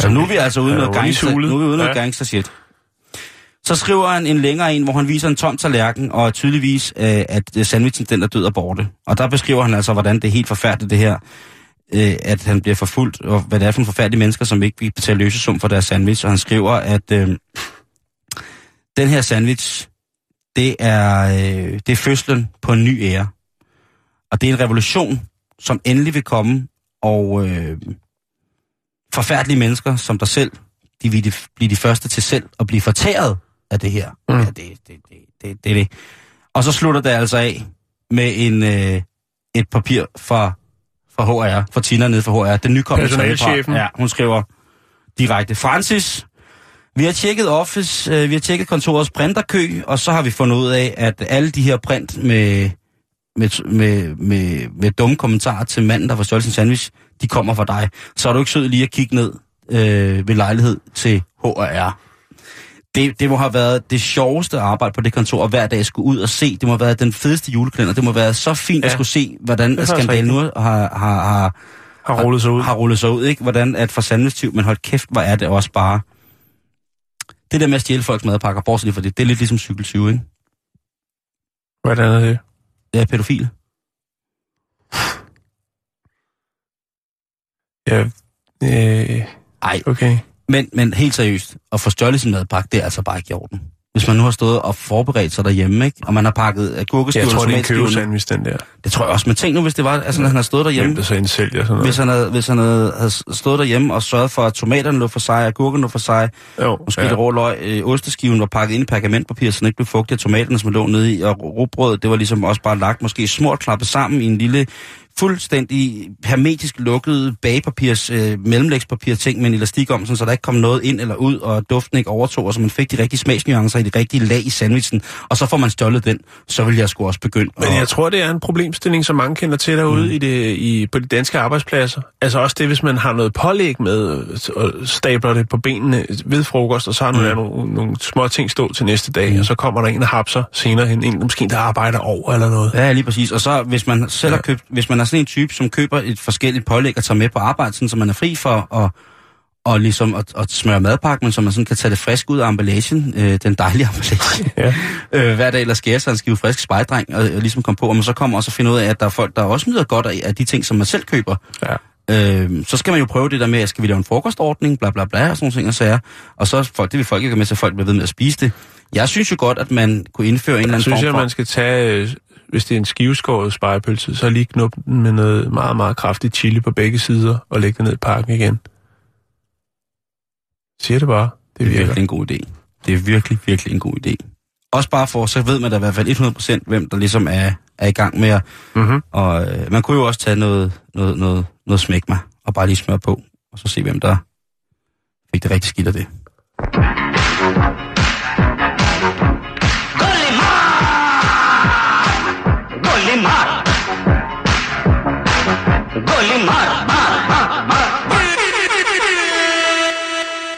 Så nu er vi altså ude noget gangster, nu er vi ude noget ja. gangstershit. Så skriver han en længere en, hvor han viser en tom tallerken, og tydeligvis, øh, at sandwichen, den er død og borte. Og der beskriver han altså, hvordan det er helt forfærdeligt det her, øh, at han bliver forfulgt, og hvad det er for nogle forfærdelige mennesker, som ikke vil betale løsesum for deres sandwich. Og han skriver, at øh, den her sandwich, det er, øh, det er fødslen på en ny ære. Og det er en revolution, som endelig vil komme, og øh, forfærdelige mennesker som dig selv, de vil blive de første til selv at blive fortæret af det her. Mm. Ja, det er det, det, det, det, det. Og så slutter det altså af med en, øh, et papir fra, fra H R, fra Tina nede fra H R, den nykommende tredjepart. Ja, hun skriver direkte: Francis, vi har tjekket office, øh, vi har tjekket kontorets printerkø, og så har vi fundet ud af, at alle de her print med, med, med, med, med dumme kommentarer til manden, der får stjålet sin sandwich, de kommer fra dig. Så er du ikke sød lige at kigge ned Øh, ved lejlighed til H R. Det, det må have været det sjoveste arbejde på det kontor, og hver dag skulle ud og se. Det må have været den fedeste julekalender. Det må have været så fint ja. at skulle se, hvordan skandalen nu har, har, har, har rullet sig ud. Har rullet sig ud ikke? Hvordan at for sandwichtyv, men hold kæft, hvor er det også bare. Det der med at stjæle folks madpakker, bortset lige for det, det er lidt ligesom cykeltyv, ikke? Hvordan er det? Det er pædofil. Ja, øh... Ej, okay. men, men helt seriøst, at få stjålet sin madpakke, det er altså bare ikke i orden. Hvis man nu har stået og forberedt sig derhjemme, ikke? Og man har pakket agurkeskivler... Jeg tror, det er en købesandvis, den der. Det tror jeg også, men tænk nu, hvis det var, altså, ja. han havde stået derhjemme... Hvem så indsælger sådan noget? Hvis han, havde, hvis han havde, havde stået derhjemme og sørget for, at tomaterne lå for sig, agurkerne lå for sig, jo, måske ja. det rå løg, øh, osteskiven var pakket ind i pergamentpapir, så den ikke blev fugtig af tomaterne, som lå nede i, og rugbrødet, det var ligesom også bare lagt, måske smurt klappet sammen i en lille... fuldstændig hermetisk lukket bagepapirs, øh, mellemlægspapir ting med en elastik om, sådan, så der ikke kom noget ind eller ud, og duften ikke overtog, og så man fik de rigtige smagsnuancer i de rigtige lag i sandwichen, og så får man stjålet den, så vil jeg sgu også begynde. Men jeg og... tror, det er en problemstilling, som mange kender til derude mm. i det, i, på de danske arbejdspladser. Altså også det, hvis man har noget pålæg med, og stabler det på benene ved frokost, og så har mm. der nogle, nogle små ting stå til næste dag, mm. og så kommer der en og hapser senere hen, en måske der arbejder over eller noget. Ja, lige præcis. Og så, hvis man selv ja. har købt, hvis man er sådan en type, som køber et forskelligt pålæg og tager med på arbejde, sådan, så man er fri for at, og ligesom at, at smøre madpakken, men så man sådan kan tage det frisk ud af emballagen, øh, den dejlige emballage. Ja. Øh, hver dag, eller skære sig en skive frisk spejdreng, og, og ligesom komme på, og man så kommer også at finde ud af, at der er folk, der også nyder godt af, af de ting, som man selv køber. Ja. Øh, så skal man jo prøve det der med, at skal vi lave en frokostordning, bla bla bla, og sådan nogle ting og sager. Og så folk, det vil folk ikke med, så folk bliver ved med at spise det. Jeg synes jo godt, at man kunne indføre en eller anden form for... Jeg synes, at man skal tage... Øh... Hvis det er en skiveskåret spegepølse, så lige knop den med noget meget, meget kraftigt chili på begge sider, og læg den ned i pakken igen. Siger det bare. Det, det er virkelig en god idé. Det er virkelig, virkelig en god idé. Også bare for, så ved man da i hvert fald hundrede procent, hvem der ligesom er, er i gang med at... Mm-hmm. Og øh, man kunne jo også tage noget, noget, noget, noget smæk mig, og bare lige smøre på, og så se, hvem der fik det rigtig skidt af det.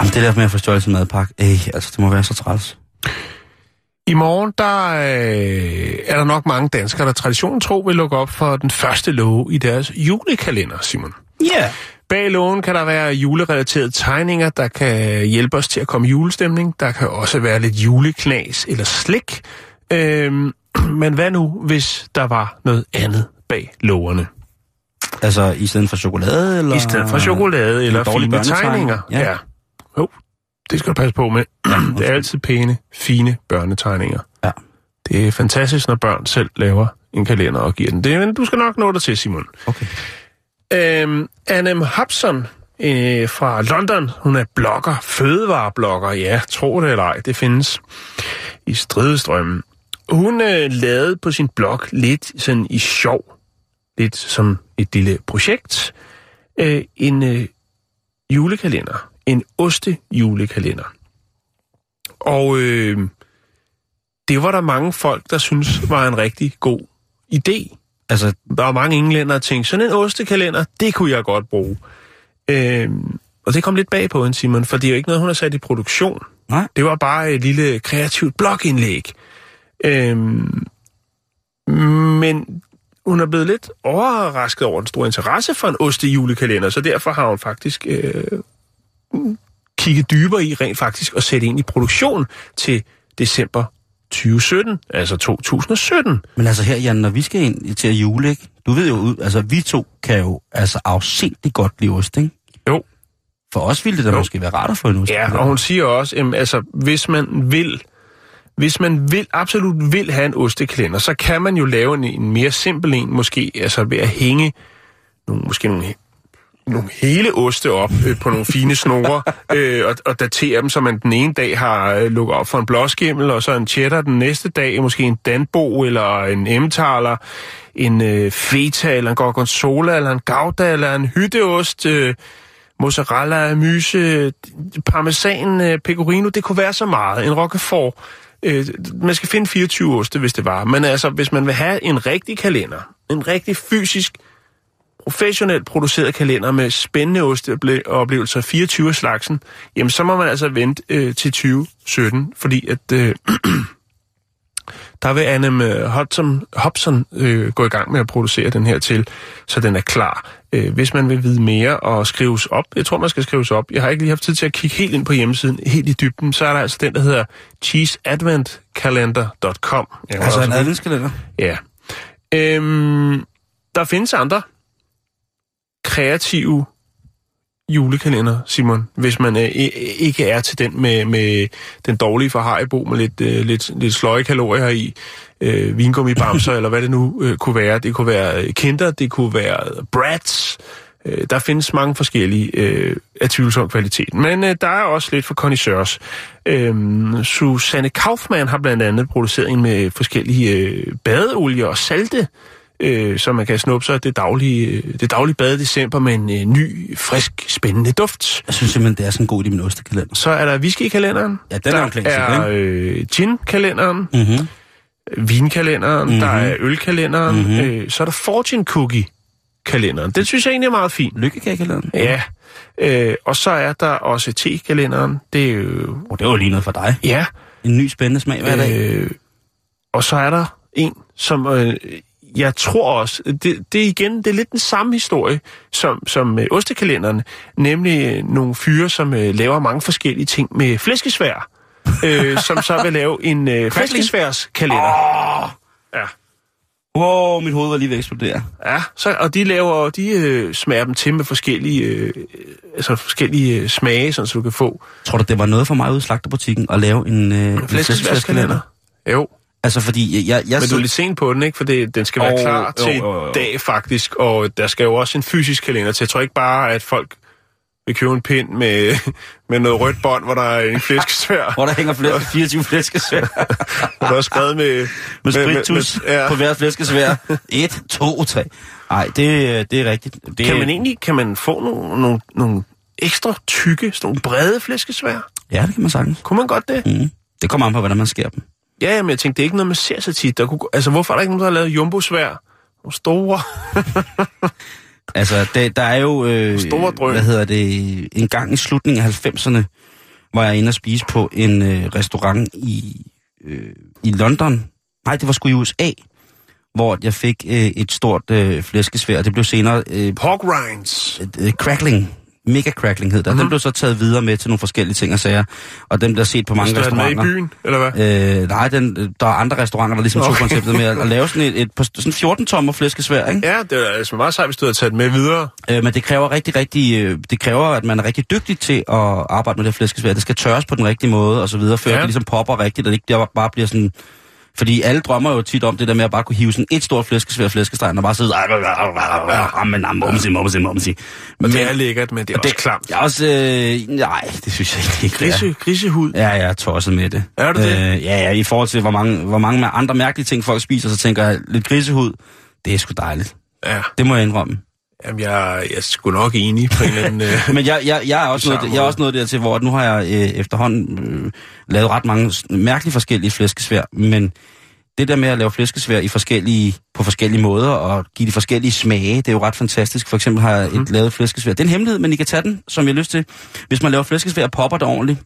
Jamen, det der med at forstå altid madpakke, øh, altså det må være så træls. I morgen, der øh, er der nok mange danskere, der traditionen tro vil lukke op for den første låge i deres julekalender, Simon. Ja. Yeah. Bag lågen kan der være julerelaterede tegninger, der kan hjælpe os til at komme i julestemning. Der kan også være lidt juleknas eller slik. Øh, men hvad nu, hvis der var noget andet bag lågerne? Altså i stedet for chokolade? Eller... I stedet for chokolade eller fine tegninger. Ja. Ja. Jo, det skal du passe på med. Ja, det er altid pæne, fine børnetegninger. Ja. Det er fantastisk, når børn selv laver en kalender og giver den. Det, men du skal nok nå dig til, Simon. Okay. Øhm, Annem Hopsen øh, fra London, hun er blogger, fødevareblogger, ja, tro det eller ej, det findes i stridestrømmen. Hun øh, lavede på sin blog lidt sådan i sjov, lidt som et lille projekt, øh, en øh, julekalender, en ostejulekalender. Og øh, det var der mange folk, der synes var en rigtig god idé. Altså, der var mange englænder, der tænkte, sådan en ostekalender, det kunne jeg godt bruge. Øh, og det kom lidt bag på hende, Simon, for det er jo ikke noget, hun har sat i produktion. Nej. Det var bare et lille kreativt blogindlæg. Øh, men hun er blevet lidt overrasket over den store interesse for en ostejulekalender, så derfor har hun faktisk øh, kigget dybere i rent faktisk og sætte ind i produktion til december tyve sytten, altså to tusind sytten. Men altså her, Jan, når vi skal ind til at jule, ikke? Du ved jo, altså vi to kan jo altså afsindigt godt lide ost, ikke? Jo. For os ville det da jo måske være rart at få en ost. Ja, og hun siger også, jamen, altså hvis man vil, hvis man vil, absolut vil have en ostekalender, så kan man jo lave en, en mere simpel en, måske altså ved at hænge nogle, måske nogle, nogle hele oste op øh, på nogle fine snore, øh, og, og datere dem, så man den ene dag har øh, lukket op for en blåskimmel, og så en cheddar den næste dag, måske en danbo, eller en emmentaler, en øh, feta, eller en gorgonzola, eller en gouda, eller en hytteost, øh, mozzarella, myse, parmesan, øh, pecorino, det kunne være så meget, en roquefort. Øh, man skal finde fireogtyve oste, hvis det var. Men altså, hvis man vil have en rigtig kalender, en rigtig fysisk, professionelt produceret kalender med spændende osteoplevelser, fireogtyve af slagsen, jamen så må man altså vente øh, til tyve sytten, fordi at øh, der vil Annem Hopsen, Hopsen øh, gå i gang med at producere den her til, så den er klar. Øh, hvis man vil vide mere og skrives op, jeg tror man skal skrives op, jeg har ikke lige haft tid til at kigge helt ind på hjemmesiden, helt i dybden, så er der altså den, der hedder cheese advent kalender punktum com. Altså en adventskalender? Ja. Øhm, der findes andre kreative julekalender, Simon, hvis man øh, ikke er til den med, med den dårlige fra Haribo med lidt, øh, lidt, lidt sløje kalorier i, øh, vingummibamser, eller hvad det nu øh, kunne være. Det kunne være Kinder, det kunne være Bratz. Øh, der findes mange forskellige øh, af tvivlsom kvalitet. Men øh, der er også lidt for connoisseurs. Øh, Susanne Kaufmann har blandt andet produceret en med forskellige øh, badeolier og salte, Øh, så man kan snuppe sig det daglige, det daglige bad i december med en øh, ny, frisk, spændende duft. Jeg synes simpelthen, det er sådan god i min ostekalender. Så er der whiskykalenderen. Ja, den der er jo klassisk, er øh, ginkalenderen, mm-hmm. vinkalenderen, mm-hmm. der er ølkalenderen, mm-hmm. øh, så er der fortune cookie-kalenderen. Den synes jeg egentlig er meget fin. Lykkekagekalenderen. Ja, øh, og så er der også te-kalenderen. Det er jo... Oh, det var lige noget for dig. Ja. En ny spændende smag hver dag. Øh, og så er der en, som... Øh, Jeg tror også, det, det igen, det er lidt den samme historie som, som øh, ostekalenderen, nemlig øh, nogle fyre, som øh, laver mange forskellige ting med flæskesvær, øh, som så vil lave en øh, flæskesværskalender. Oh! Ja. Wow, mit hoved var lige ved at eksplodere. Ja, så, og de laver, de øh, smager dem til med forskellige, øh, altså forskellige øh, smage, sådan, så du kan få. Tror du, det var noget for mig ude i slagterbutikken at lave en, øh, en flæskesværskalender? Jo. Altså, fordi jeg, jeg... Men du er lidt sent på den, ikke? For det, den skal være oh, klar til oh, oh, oh. dag, faktisk. Og der skal jo også en fysisk kalender til. Jeg tror ikke bare, at folk Vi køber en pind med, med noget rødt bånd, hvor der er en flæskesvær. Hvor der hænger flere, fireogtyve flæskesvær. Hvor der er skrevet med... Med spiritus med, med, ja. På hver flæskesvær. Et, to, tre. Nej, det, det er rigtigt. Det... Kan man egentlig kan man få nogle, nogle, nogle ekstra tykke, sådan nogle brede flæskesvær? Ja, det kan man sagtens. Kunne man godt det? Mm. Det kommer an på, hvordan man skærer dem. Ja, men jeg tænkte, det er ikke noget, man ser så tit. Der kunne, altså, hvorfor er der ikke nogen, der har lavet jumbo-svær? Nogle store... Altså, det, der er jo, øh, hvad hedder det, en gang i slutningen af halvfemserne, var jeg inde og spise på en øh, restaurant i, øh, i London. Nej, det var sgu i U S A, hvor jeg fik øh, et stort øh, flæskesvær. Det blev senere... Øh, Pork rinds. Øh, crackling. Mega crackling hed der. Mm-hmm. Den blev så taget videre med til nogle forskellige ting og sager. Og den bliver set på mange Hvis restauranter. Er den i byen, eller hvad? Øh, nej, den, der er andre restauranter, der ligesom okay. tog konceptet med at, at lave sådan et, et, et sådan fjorten tommer flæskesvær, ikke? Ja, det er altså meget sejt, hvis du havde taget den med videre. Øh, men det kræver rigtig, rigtig... Det kræver, at man er rigtig dygtig til at arbejde med det flæskesvær. Det skal tørres på den rigtige måde, og så videre, før ja. det ligesom popper rigtigt, og det ikke bare bliver sådan... Fordi alle drømmer jo tit om det der med at bare kunne hive sådan et stort flæskesvær flæskestegen og bare sidde... Men det er lækkert, men det er også klamt. Det er også... Øh, nej, det synes jeg ikke. Grise, grisehud. Ja, jeg er tosset med det. Er du det? Øh, ja, ja, i forhold til hvor mange, hvor mange andre mærkelige ting folk spiser, så tænker jeg, lidt grisehud, det er sgu dejligt. Ja. Det må jeg indrømme. Jamen, jeg, jeg er sgu nok enig på en eller anden... Øh, men jeg, jeg, jeg, er også noget, jeg er også noget dertil, hvor nu har jeg øh, efterhånden øh, lavet ret mange mærkelige forskellige flæskesvær, men det der med at lave flæskesvær i forskellige, på forskellige måder og give de forskellige smage, det er jo ret fantastisk. For eksempel har jeg mm. et, lavet flæskesvær. Det er en hemmelighed, men I kan tage den, som jeg har lyst til. Hvis man laver flæskesvær, popper det ordentligt.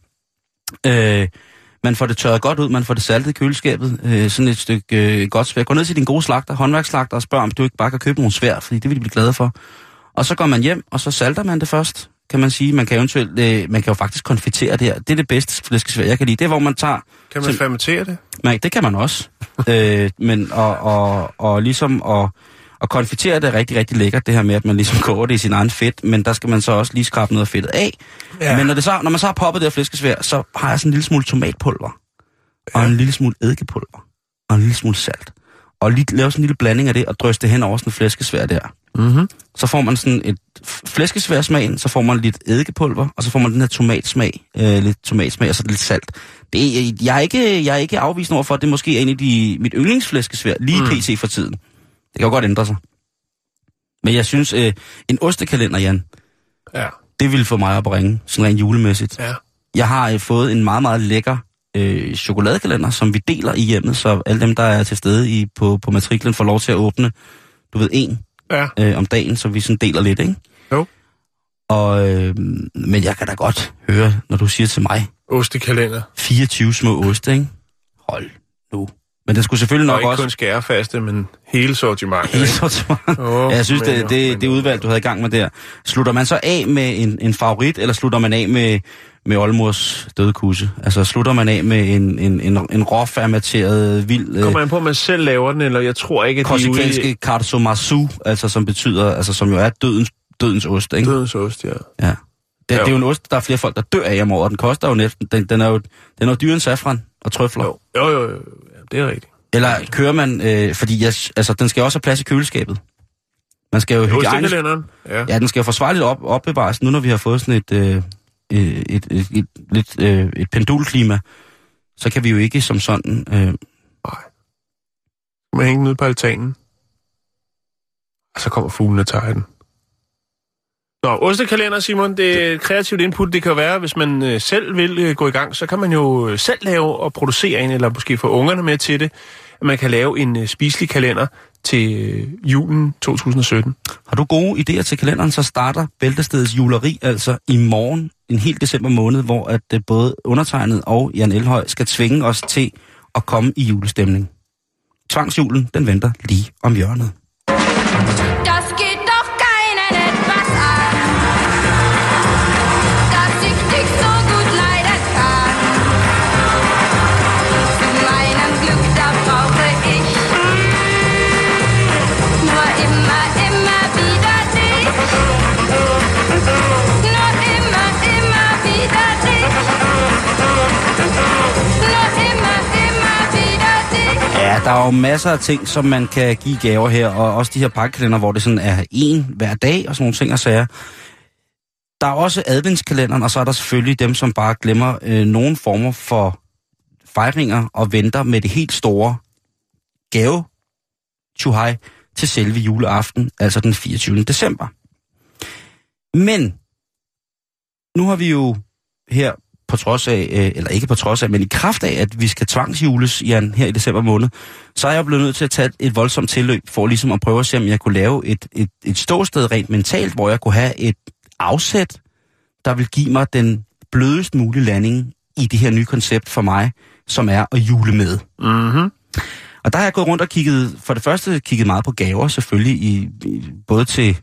Øh, man får det tørret godt ud, man får det saltet i køleskabet, øh, sådan et stykke øh, godt svær. Gå ned til din gode slagter, håndværksslagter, og spørg, om du ikke bare kan købe nogle svær, fordi det vil de blive glade for. Og så går man hjem, og så salter man det først, kan man sige. Man kan eventuelt, øh, man kan jo faktisk konfitere det her. Det er det bedste flæskesvær, jeg kan lide. Det er, hvor man tager... Kan man fermentere det? Nej, det kan man også. øh, men og, og, og ligesom at... Og konfitere det er rigtig, rigtig lækkert, det her med, at man ligesom koger det i sin egen fedt, men der skal man så også lige skrabe noget af fedtet af. Ja. Men når, det så, når man så har poppet det her flæskesvær, så har jeg sådan en lille smule tomatpulver, ja. og en lille smule eddikepulver, og en lille smule salt. Og lige lave sådan en lille blanding af det, og drysse det hen over sådan en flæskesvær der. Mm-hmm. Så får man sådan et flæskesværsmag, så får man lidt eddikepulver, og så får man den her tomatsmag, øh, lidt tomatsmag og så lidt salt. Det er, jeg, er ikke, jeg er ikke afvist over for, at det måske er en af de, mit yndlingsflæskesvær, lige mm. pt. For tiden. Det kan godt ændre sig. Men jeg synes, øh, en ostekalender, Jan, ja. det ville få mig op at ringe, sådan rent julemæssigt. Ja. Jeg har øh, fået en meget, meget lækker øh, chokoladekalender, som vi deler i hjemmet, så alle dem, der er til stede i, på, på matriklen, får lov til at åbne, du ved, en ja. øh, om dagen, så vi sådan deler lidt, ikke? Jo. Og, øh, men jeg kan da godt høre, når du siger til mig... Ostekalender. fireogtyve små oste, ikke? Hold nu. Men det skulle selvfølgelig nok ikke også... ikke kun skærefaste, men hele sortimentet. Hele sortimentet. Oh, ja, jeg synes, det, det, det udvalg, du havde i gang med der. Slutter man så af med en, en favorit, eller slutter man af med, med oldmors døde kusse? Altså, slutter man af med en, en, en, en råfermateret vild... Kommer man på, at man selv laver den, eller jeg tror ikke, at de er ude... Korsikanske kartomasu, altså som betyder, altså som jo er dødens, dødens ost, ikke? Dødens ost, ja. Ja. Det, det er jo en ost, der er flere folk, der dør af om året. Den koster jo næsten... Den, den er jo den er dyrere end safran og trøfler. Jo, jo, jo. jo. Det er rigtigt. Eller kører man, øh, fordi jeg, altså, den skal også have plads i køleskabet. Man skal jo hygiejnisk... Ja. ja, den skal jo forsvarligt op, opbevares, nu når vi har fået sådan et, øh, et, et, et, et, lidt, øh, et pendulklima, så kan vi jo ikke som sådan... Øh... Nej. Man hænger den ude på altanen, og så kommer fuglen og tager den. Nå, ostekalender, Simon, det er et kreativt input, det kan være. Hvis man øh, selv vil øh, gå i gang, så kan man jo øh, selv lave og producere en, eller måske få ungerne med til det. Man kan lave en øh, spiselig kalender til øh, julen to tusind og sytten. Har du gode idéer til kalenderen, så starter Bæltestedets juleri altså i morgen, en hel december måned, hvor at øh, både undertegnet og Jan Elhøj skal tvinge os til at komme i julestemning. Tvangsjulen, den venter lige om hjørnet. Der er jo masser af ting, som man kan give gaver her, og også de her pakkekalender, hvor det sådan er en hver dag og sådan nogle ting og sager. Der er også adventskalenderen, og så er der selvfølgelig dem, som bare glemmer øh, nogen former for fejringer og venter med det helt store gave tjuhaj til selve juleaften, altså den fireogtyvende december. Men nu har vi jo her på trods af, øh, eller ikke på trods af, men i kraft af, at vi skal tvangsjules i her i december måned, så er jeg blevet nødt til at tage et voldsomt tilløb for ligesom at prøve at se, om jeg kunne lave et, et, et ståsted rent mentalt, hvor jeg kunne have et afsæt, der vil give mig den blødest mulige landing i det her nye koncept for mig, som er at jule med. Mm-hmm. Og der har jeg gået rundt og kigget, for det første kigget meget på gaver, selvfølgelig, i, i, både til,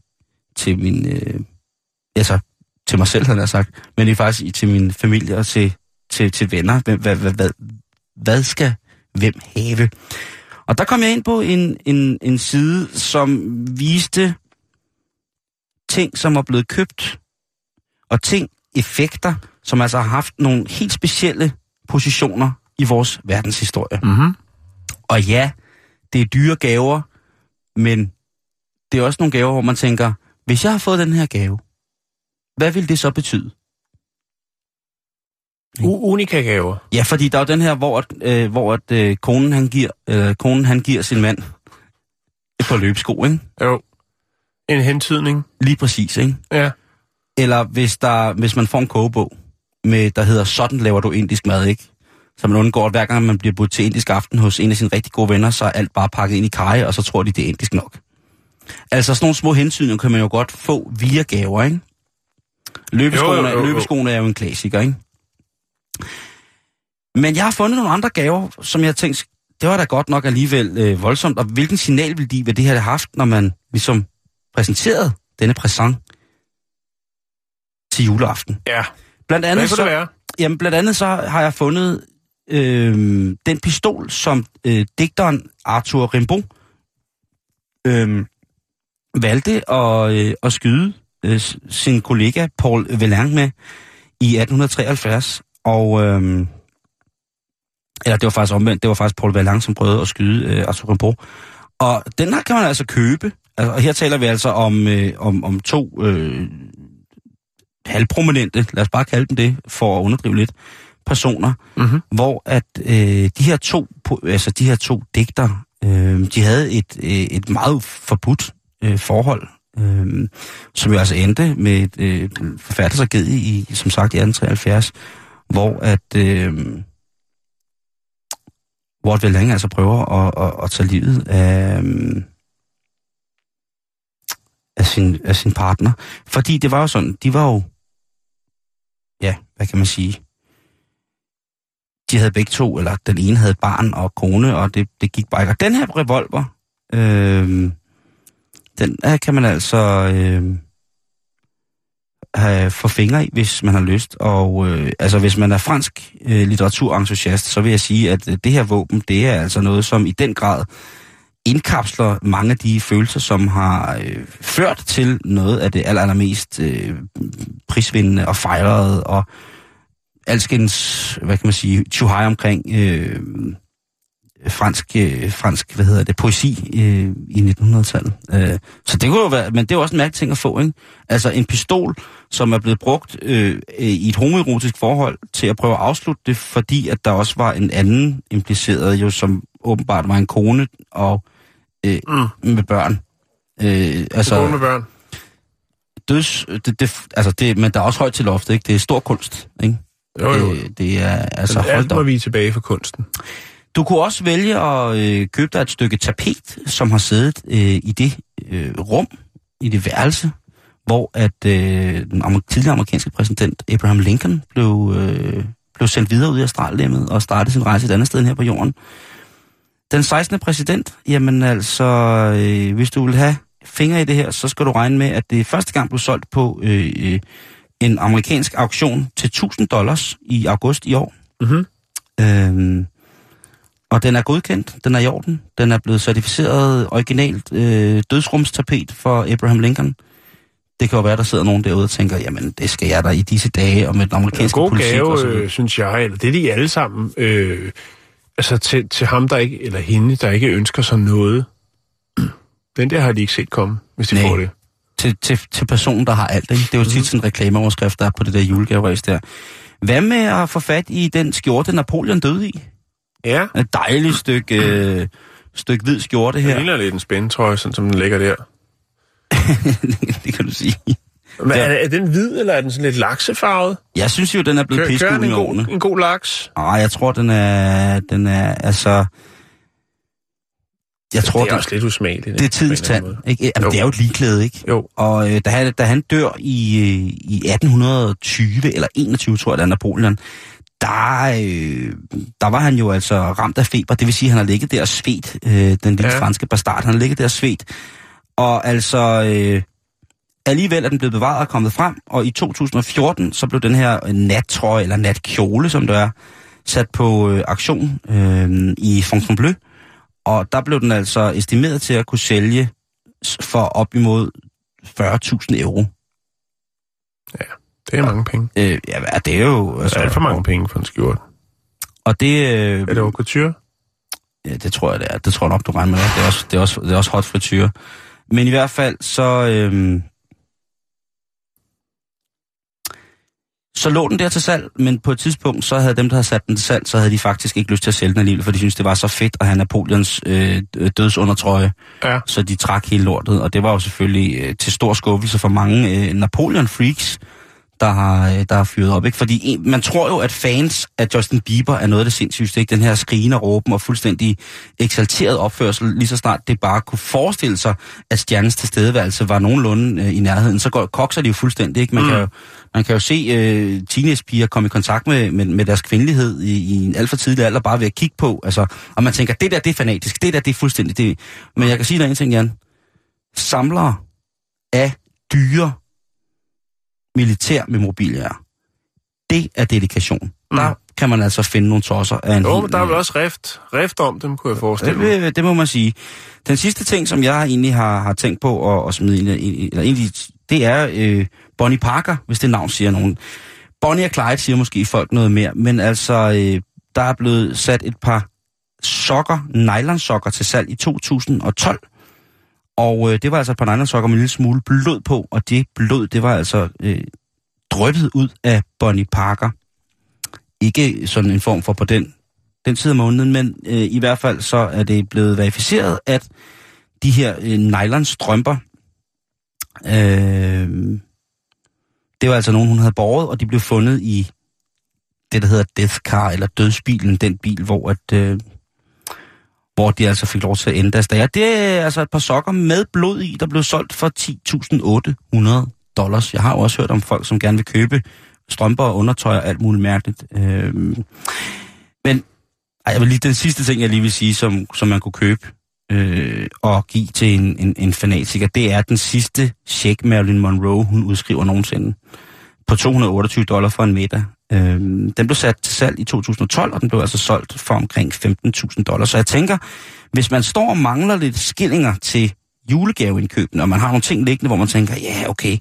til min, øh, altså til mig selv, havde jeg sagt, men det er faktisk til min familie og til, til, til venner. Hvad, hvad, hvad, hvad skal hvem have? Og der kom jeg ind på en, en, en side, som viste ting, som er blevet købt, og ting, effekter, som altså har haft nogle helt specielle positioner i vores verdenshistorie. Mm-hmm. Og ja, det er dyre gaver, men det er også nogle gaver, hvor man tænker, hvis jeg har fået den her gave, hvad vil det så betyde? U- unika gaver? Ja, fordi der er den her, hvor, øh, hvor øh, konen, han giver, øh, konen han giver sin mand et par løbesko, ikke? Jo. En hentydning. Lige præcis, ikke? Ja. Eller hvis, der, hvis man får en kogebog, med, der hedder, sådan laver du indisk mad, ikke? Så man undgår, at hver gang man bliver budt til indisk aften hos en af sine rigtig gode venner, så er alt bare pakket ind i karry, og så tror de, det er indisk nok. Altså sådan nogle små hentydninger kan man jo godt få via gaver, ikke? Løbeskoene, jo, jo, jo. Løbeskoene er jo en klassiker, ikke? Men jeg har fundet nogle andre gaver, som jeg tænkte, det var da godt nok alligevel øh, voldsomt, og hvilken signal ville de, hvad det her havde haft, når man ligesom præsenterede denne præsent til juleaften. Ja, blandt andet, hvad kunne så, det være? Jamen, blandt andet så har jeg fundet øh, den pistol, som øh, digteren Arthur Rimbaud øh, valgte at, øh, at skyde sin kollega Paul Verlaine med i atten treoghalvfjerds, og øhm, eller det var faktisk omvendt, det var faktisk Paul Verlaine, som prøvede at skyde øh, Arthur Rimbaud. Og den her kan man altså købe, altså, og her taler vi altså om, øh, om, om to øh, halvprominente, lad os bare kalde dem det, for at underdrive lidt, personer, mm-hmm. hvor at øh, de her to, altså de her to digter, øh, de havde et, øh, et meget forbudt øh, forhold, Øhm, som jo altså endte med et øh, forfærdeligt i, som sagt, i atten treoghalvfjerds, hvor at øh, Ward Verlange altså prøver at, at, at tage livet af, af, sin, af sin partner. Fordi det var jo sådan, de var jo, ja, hvad kan man sige, de havde begge to, eller den ene havde barn og kone, og det, det gik bare ikke. Og den her revolver, øh, den her kan man altså øh, have for fingre i, hvis man har lyst. Og øh, altså, hvis man er fransk øh, litteraturentusiast, så vil jeg sige, at det her våben, det er altså noget, som i den grad indkapsler mange af de følelser, som har øh, ført til noget af det allermest øh, prisvindende og fejrede, og alskens, hvad kan man sige, tjuhaj omkring øh, fransk, øh, fransk, hvad hedder det, poesi øh, i nittenhundredetallet. Øh, så det kunne jo være, men det er også en mærkelig ting at få, ikke? Altså en pistol, som er blevet brugt øh, i et homoerotisk forhold til at prøve at afslutte det, fordi at der også var en anden impliceret, jo, som åbenbart var en kone og øh, mm. med børn. Øh, altså, kone med børn. Døds, det, det, altså det, men der er også højt til loftet, ikke? Det er stor kunst, ikke? Jo, jo. Øh, det er altså holdt op. Alt må vi tilbage for kunsten. Du kunne også vælge at øh, købe dig et stykke tapet, som har siddet øh, i det øh, rum, i det værelse, hvor at øh, den amer- tidligere amerikanske præsident Abraham Lincoln blev, øh, blev sendt videre ud i astrallemmet og startede sin rejse et andet sted end her på jorden. Den sekstende præsident, jamen altså, øh, hvis du vil have fingre i det her, så skal du regne med, at det første gang blev solgt på øh, øh, en amerikansk auktion til tusind dollars i august i år. Mm-hmm. Øh, Og den er godkendt, den er i orden, den er blevet certificeret originalt øh, dødsrumstapet for Abraham Lincoln. Det kan jo være, der sidder nogen derude og tænker, jamen det skal jeg da i disse dage, og med den amerikanske god politik. God gave, øh, synes jeg, eller det er de alle sammen, øh, altså til, til ham, der ikke, eller hende, der ikke ønsker sig noget. Den der har de ikke set komme, hvis de nej, får det. til, til, til personen, der har alt. Ikke? Det er jo tit sådan en reklameoverskrift, der er på det der julegaveræs der. Hvad med at få fat i den skjorte, Napoleon døde i? Ja. Et dejligt stykke, øh, stykke hvid skjorte her. Det ligner lidt en spændtrøje, sådan som den ligger der. Det kan du sige. Men er, er den hvid, eller er den sådan lidt laksefarvet? Jeg synes jo, den er blevet pisket ud i årene. En god laks? Nej, jeg tror, den er... Den er altså... Jeg tror, det er den, også lidt usmageligt. Det er tidens tand. Ikke? Jamen, det er jo et ligeklæde, ikke? Jo. Og øh, da, han, da han dør i, øh, i atten tyve, eller enogtyve, tror jeg, der Napoleon, der, øh, der var han jo altså ramt af feber. Det vil sige, at han har ligget der og svedt, øh, den lille ja. franske bastard. Han har ligget der og svedt. Og altså... Øh, alligevel er den blevet bevaret og kommet frem, og i to tusind og fjorten, så blev den her nattrøje, eller natkjole, som det er, sat på øh, auktion øh, i Fontainebleau, og der blev den altså estimeret til at kunne sælge for op imod fyrre tusind euro. Ja, det er og, mange penge. Øh, ja, det er jo... Altså, det er alt for mange penge for en skjorte. Og det... Øh, er det også couture? Ja, det tror jeg, det er. Det tror jeg nok, du regner med. Det er også, det er også, det er også hot friture. Men i hvert fald, så... Øh, Så lå den der til salg, men på et tidspunkt, så havde dem, der havde sat den til salg, så havde de faktisk ikke lyst til at sælge den alligevel, for de syntes, det var så fedt at have Napoleons øh, dødsundertrøje. Ja. Så de trak hele lortet, og det var jo selvfølgelig øh, til stor skuffelse for mange øh, Napoleon-freaks, der har, øh, der har fyret op. Ikke? Fordi en, man tror jo, at fans af Justin Bieber er noget af det sindssygt, ikke? Den her skrigende råben og fuldstændig eksalteret opførsel, lige så snart det bare kunne forestille sig, at stjernens tilstedeværelse var nogenlunde øh, i nærheden, så går, kokser de jo fuldstændig. Ikke? Man mm. kan jo Man kan jo se øh, teenagepiger komme i kontakt med, med, med deres kvindelighed i, i en alt for tidlig alder, bare ved at kigge på. Altså, og man tænker, det der, det er fanatisk, det der, det er fuldstændig det. Men jeg kan sige dig en ting, Jan. Samlere af dyre militærmemorabilier. Det er dedikation. Mm. Der kan man altså finde nogle tosser af en... Jo, men der er vel også rift. rift om dem, kunne jeg forestille mig. Det, det må man sige. Den sidste ting, som jeg egentlig har, har tænkt på at, at smide ind, eller egentlig, det er... Øh, Bonnie Parker, hvis det navn siger nogen. Bonnie og Clyde siger måske folk noget mere, men altså, øh, der er blevet sat et par sokker, nylonsokker til salg i to tusind og tolv. Og øh, det var altså et par nylonsokker med en lille smule blod på, og det blod, det var altså øh, dryppet ud af Bonnie Parker. Ikke sådan en form for på den, den tid af måneden, men øh, i hvert fald så er det blevet verificeret, at de her øh, nylonstrømper... Øh, Det var altså nogen, hun havde båret, og de blev fundet i det, der hedder death car, eller dødsbilen, den bil, hvor, at, øh, hvor de altså fik lov til at ende deres dage. Det er altså et par sokker med blod i, der blev solgt for ti tusind otte hundrede dollars. Jeg har også hørt om folk, som gerne vil købe strømper og undertøj og alt muligt mærkeligt. Øh, men ej, jeg vil lige, den sidste ting, jeg lige vil sige, som, som man kunne købe øh, og give til en, en, en fanatiker, det er den sidste check, Marilyn Monroe, hun udskriver nogensinde. På to hundrede og otteogtyve dollar for en middag. Øhm, den blev sat til salg i to tusind og tolv, og den blev altså solgt for omkring femten tusind dollar. Så jeg tænker, hvis man står og mangler lidt skillinger til julegaveindkøben, og man har nogle ting liggende, hvor man tænker, ja yeah, okay,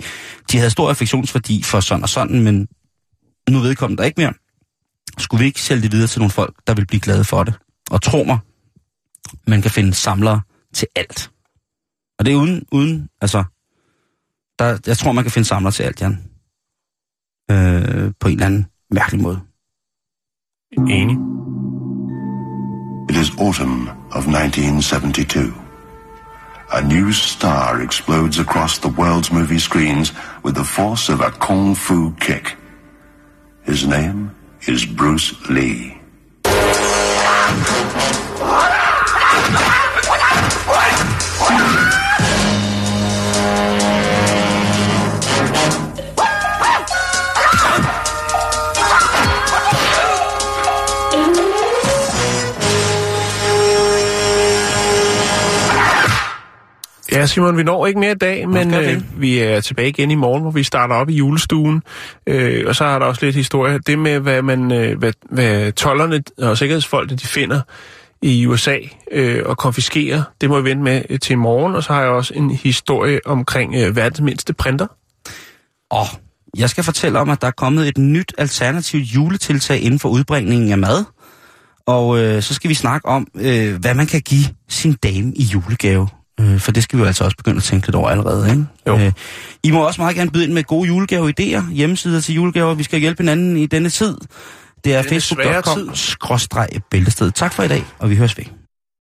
de havde stor affektionsværdi for sådan og sådan, men nu vedkommende der ikke mere. Skulle vi ikke sælge det videre til nogle folk, der vil blive glade for det? Og tro mig, man kan finde samlere til alt. Og det er uden, uden altså, der, jeg tror, man kan finde samlere til alt, Jan. Øh, på en eller anden mærkelig måde. Enig. It is autumn of nineteen seventy-two. A new star explodes across the world's movie screens with the force of a kung fu kick. His name is Bruce Lee. Ja, Simon, vi når ikke mere i dag, men øh, vi er tilbage igen i morgen, hvor vi starter op i julestuen. Øh, og så har der også lidt historie. Det med, hvad, man, øh, hvad, hvad tolderne og sikkerhedsfolkene de finder i U S A øh, og konfiskerer, det må vi vente med øh, til i morgen. Og så har jeg også en historie omkring øh, verdens mindste printer. Og jeg skal fortælle om, at der er kommet et nyt alternativt juletiltag inden for udbringningen af mad. Og øh, så skal vi snakke om, øh, hvad man kan give sin dame i julegave. Øh, for det skal vi jo altså også begynde at tænke lidt over allerede, ikke? Jo. Øh, I må også meget gerne byde ind med gode julegaveidéer, hjemmesider til julegaver. Vi skal hjælpe hinanden i denne tid. Det er facebook punktum com skråstreg bæltestedet. Tak for i dag, og vi høres ved.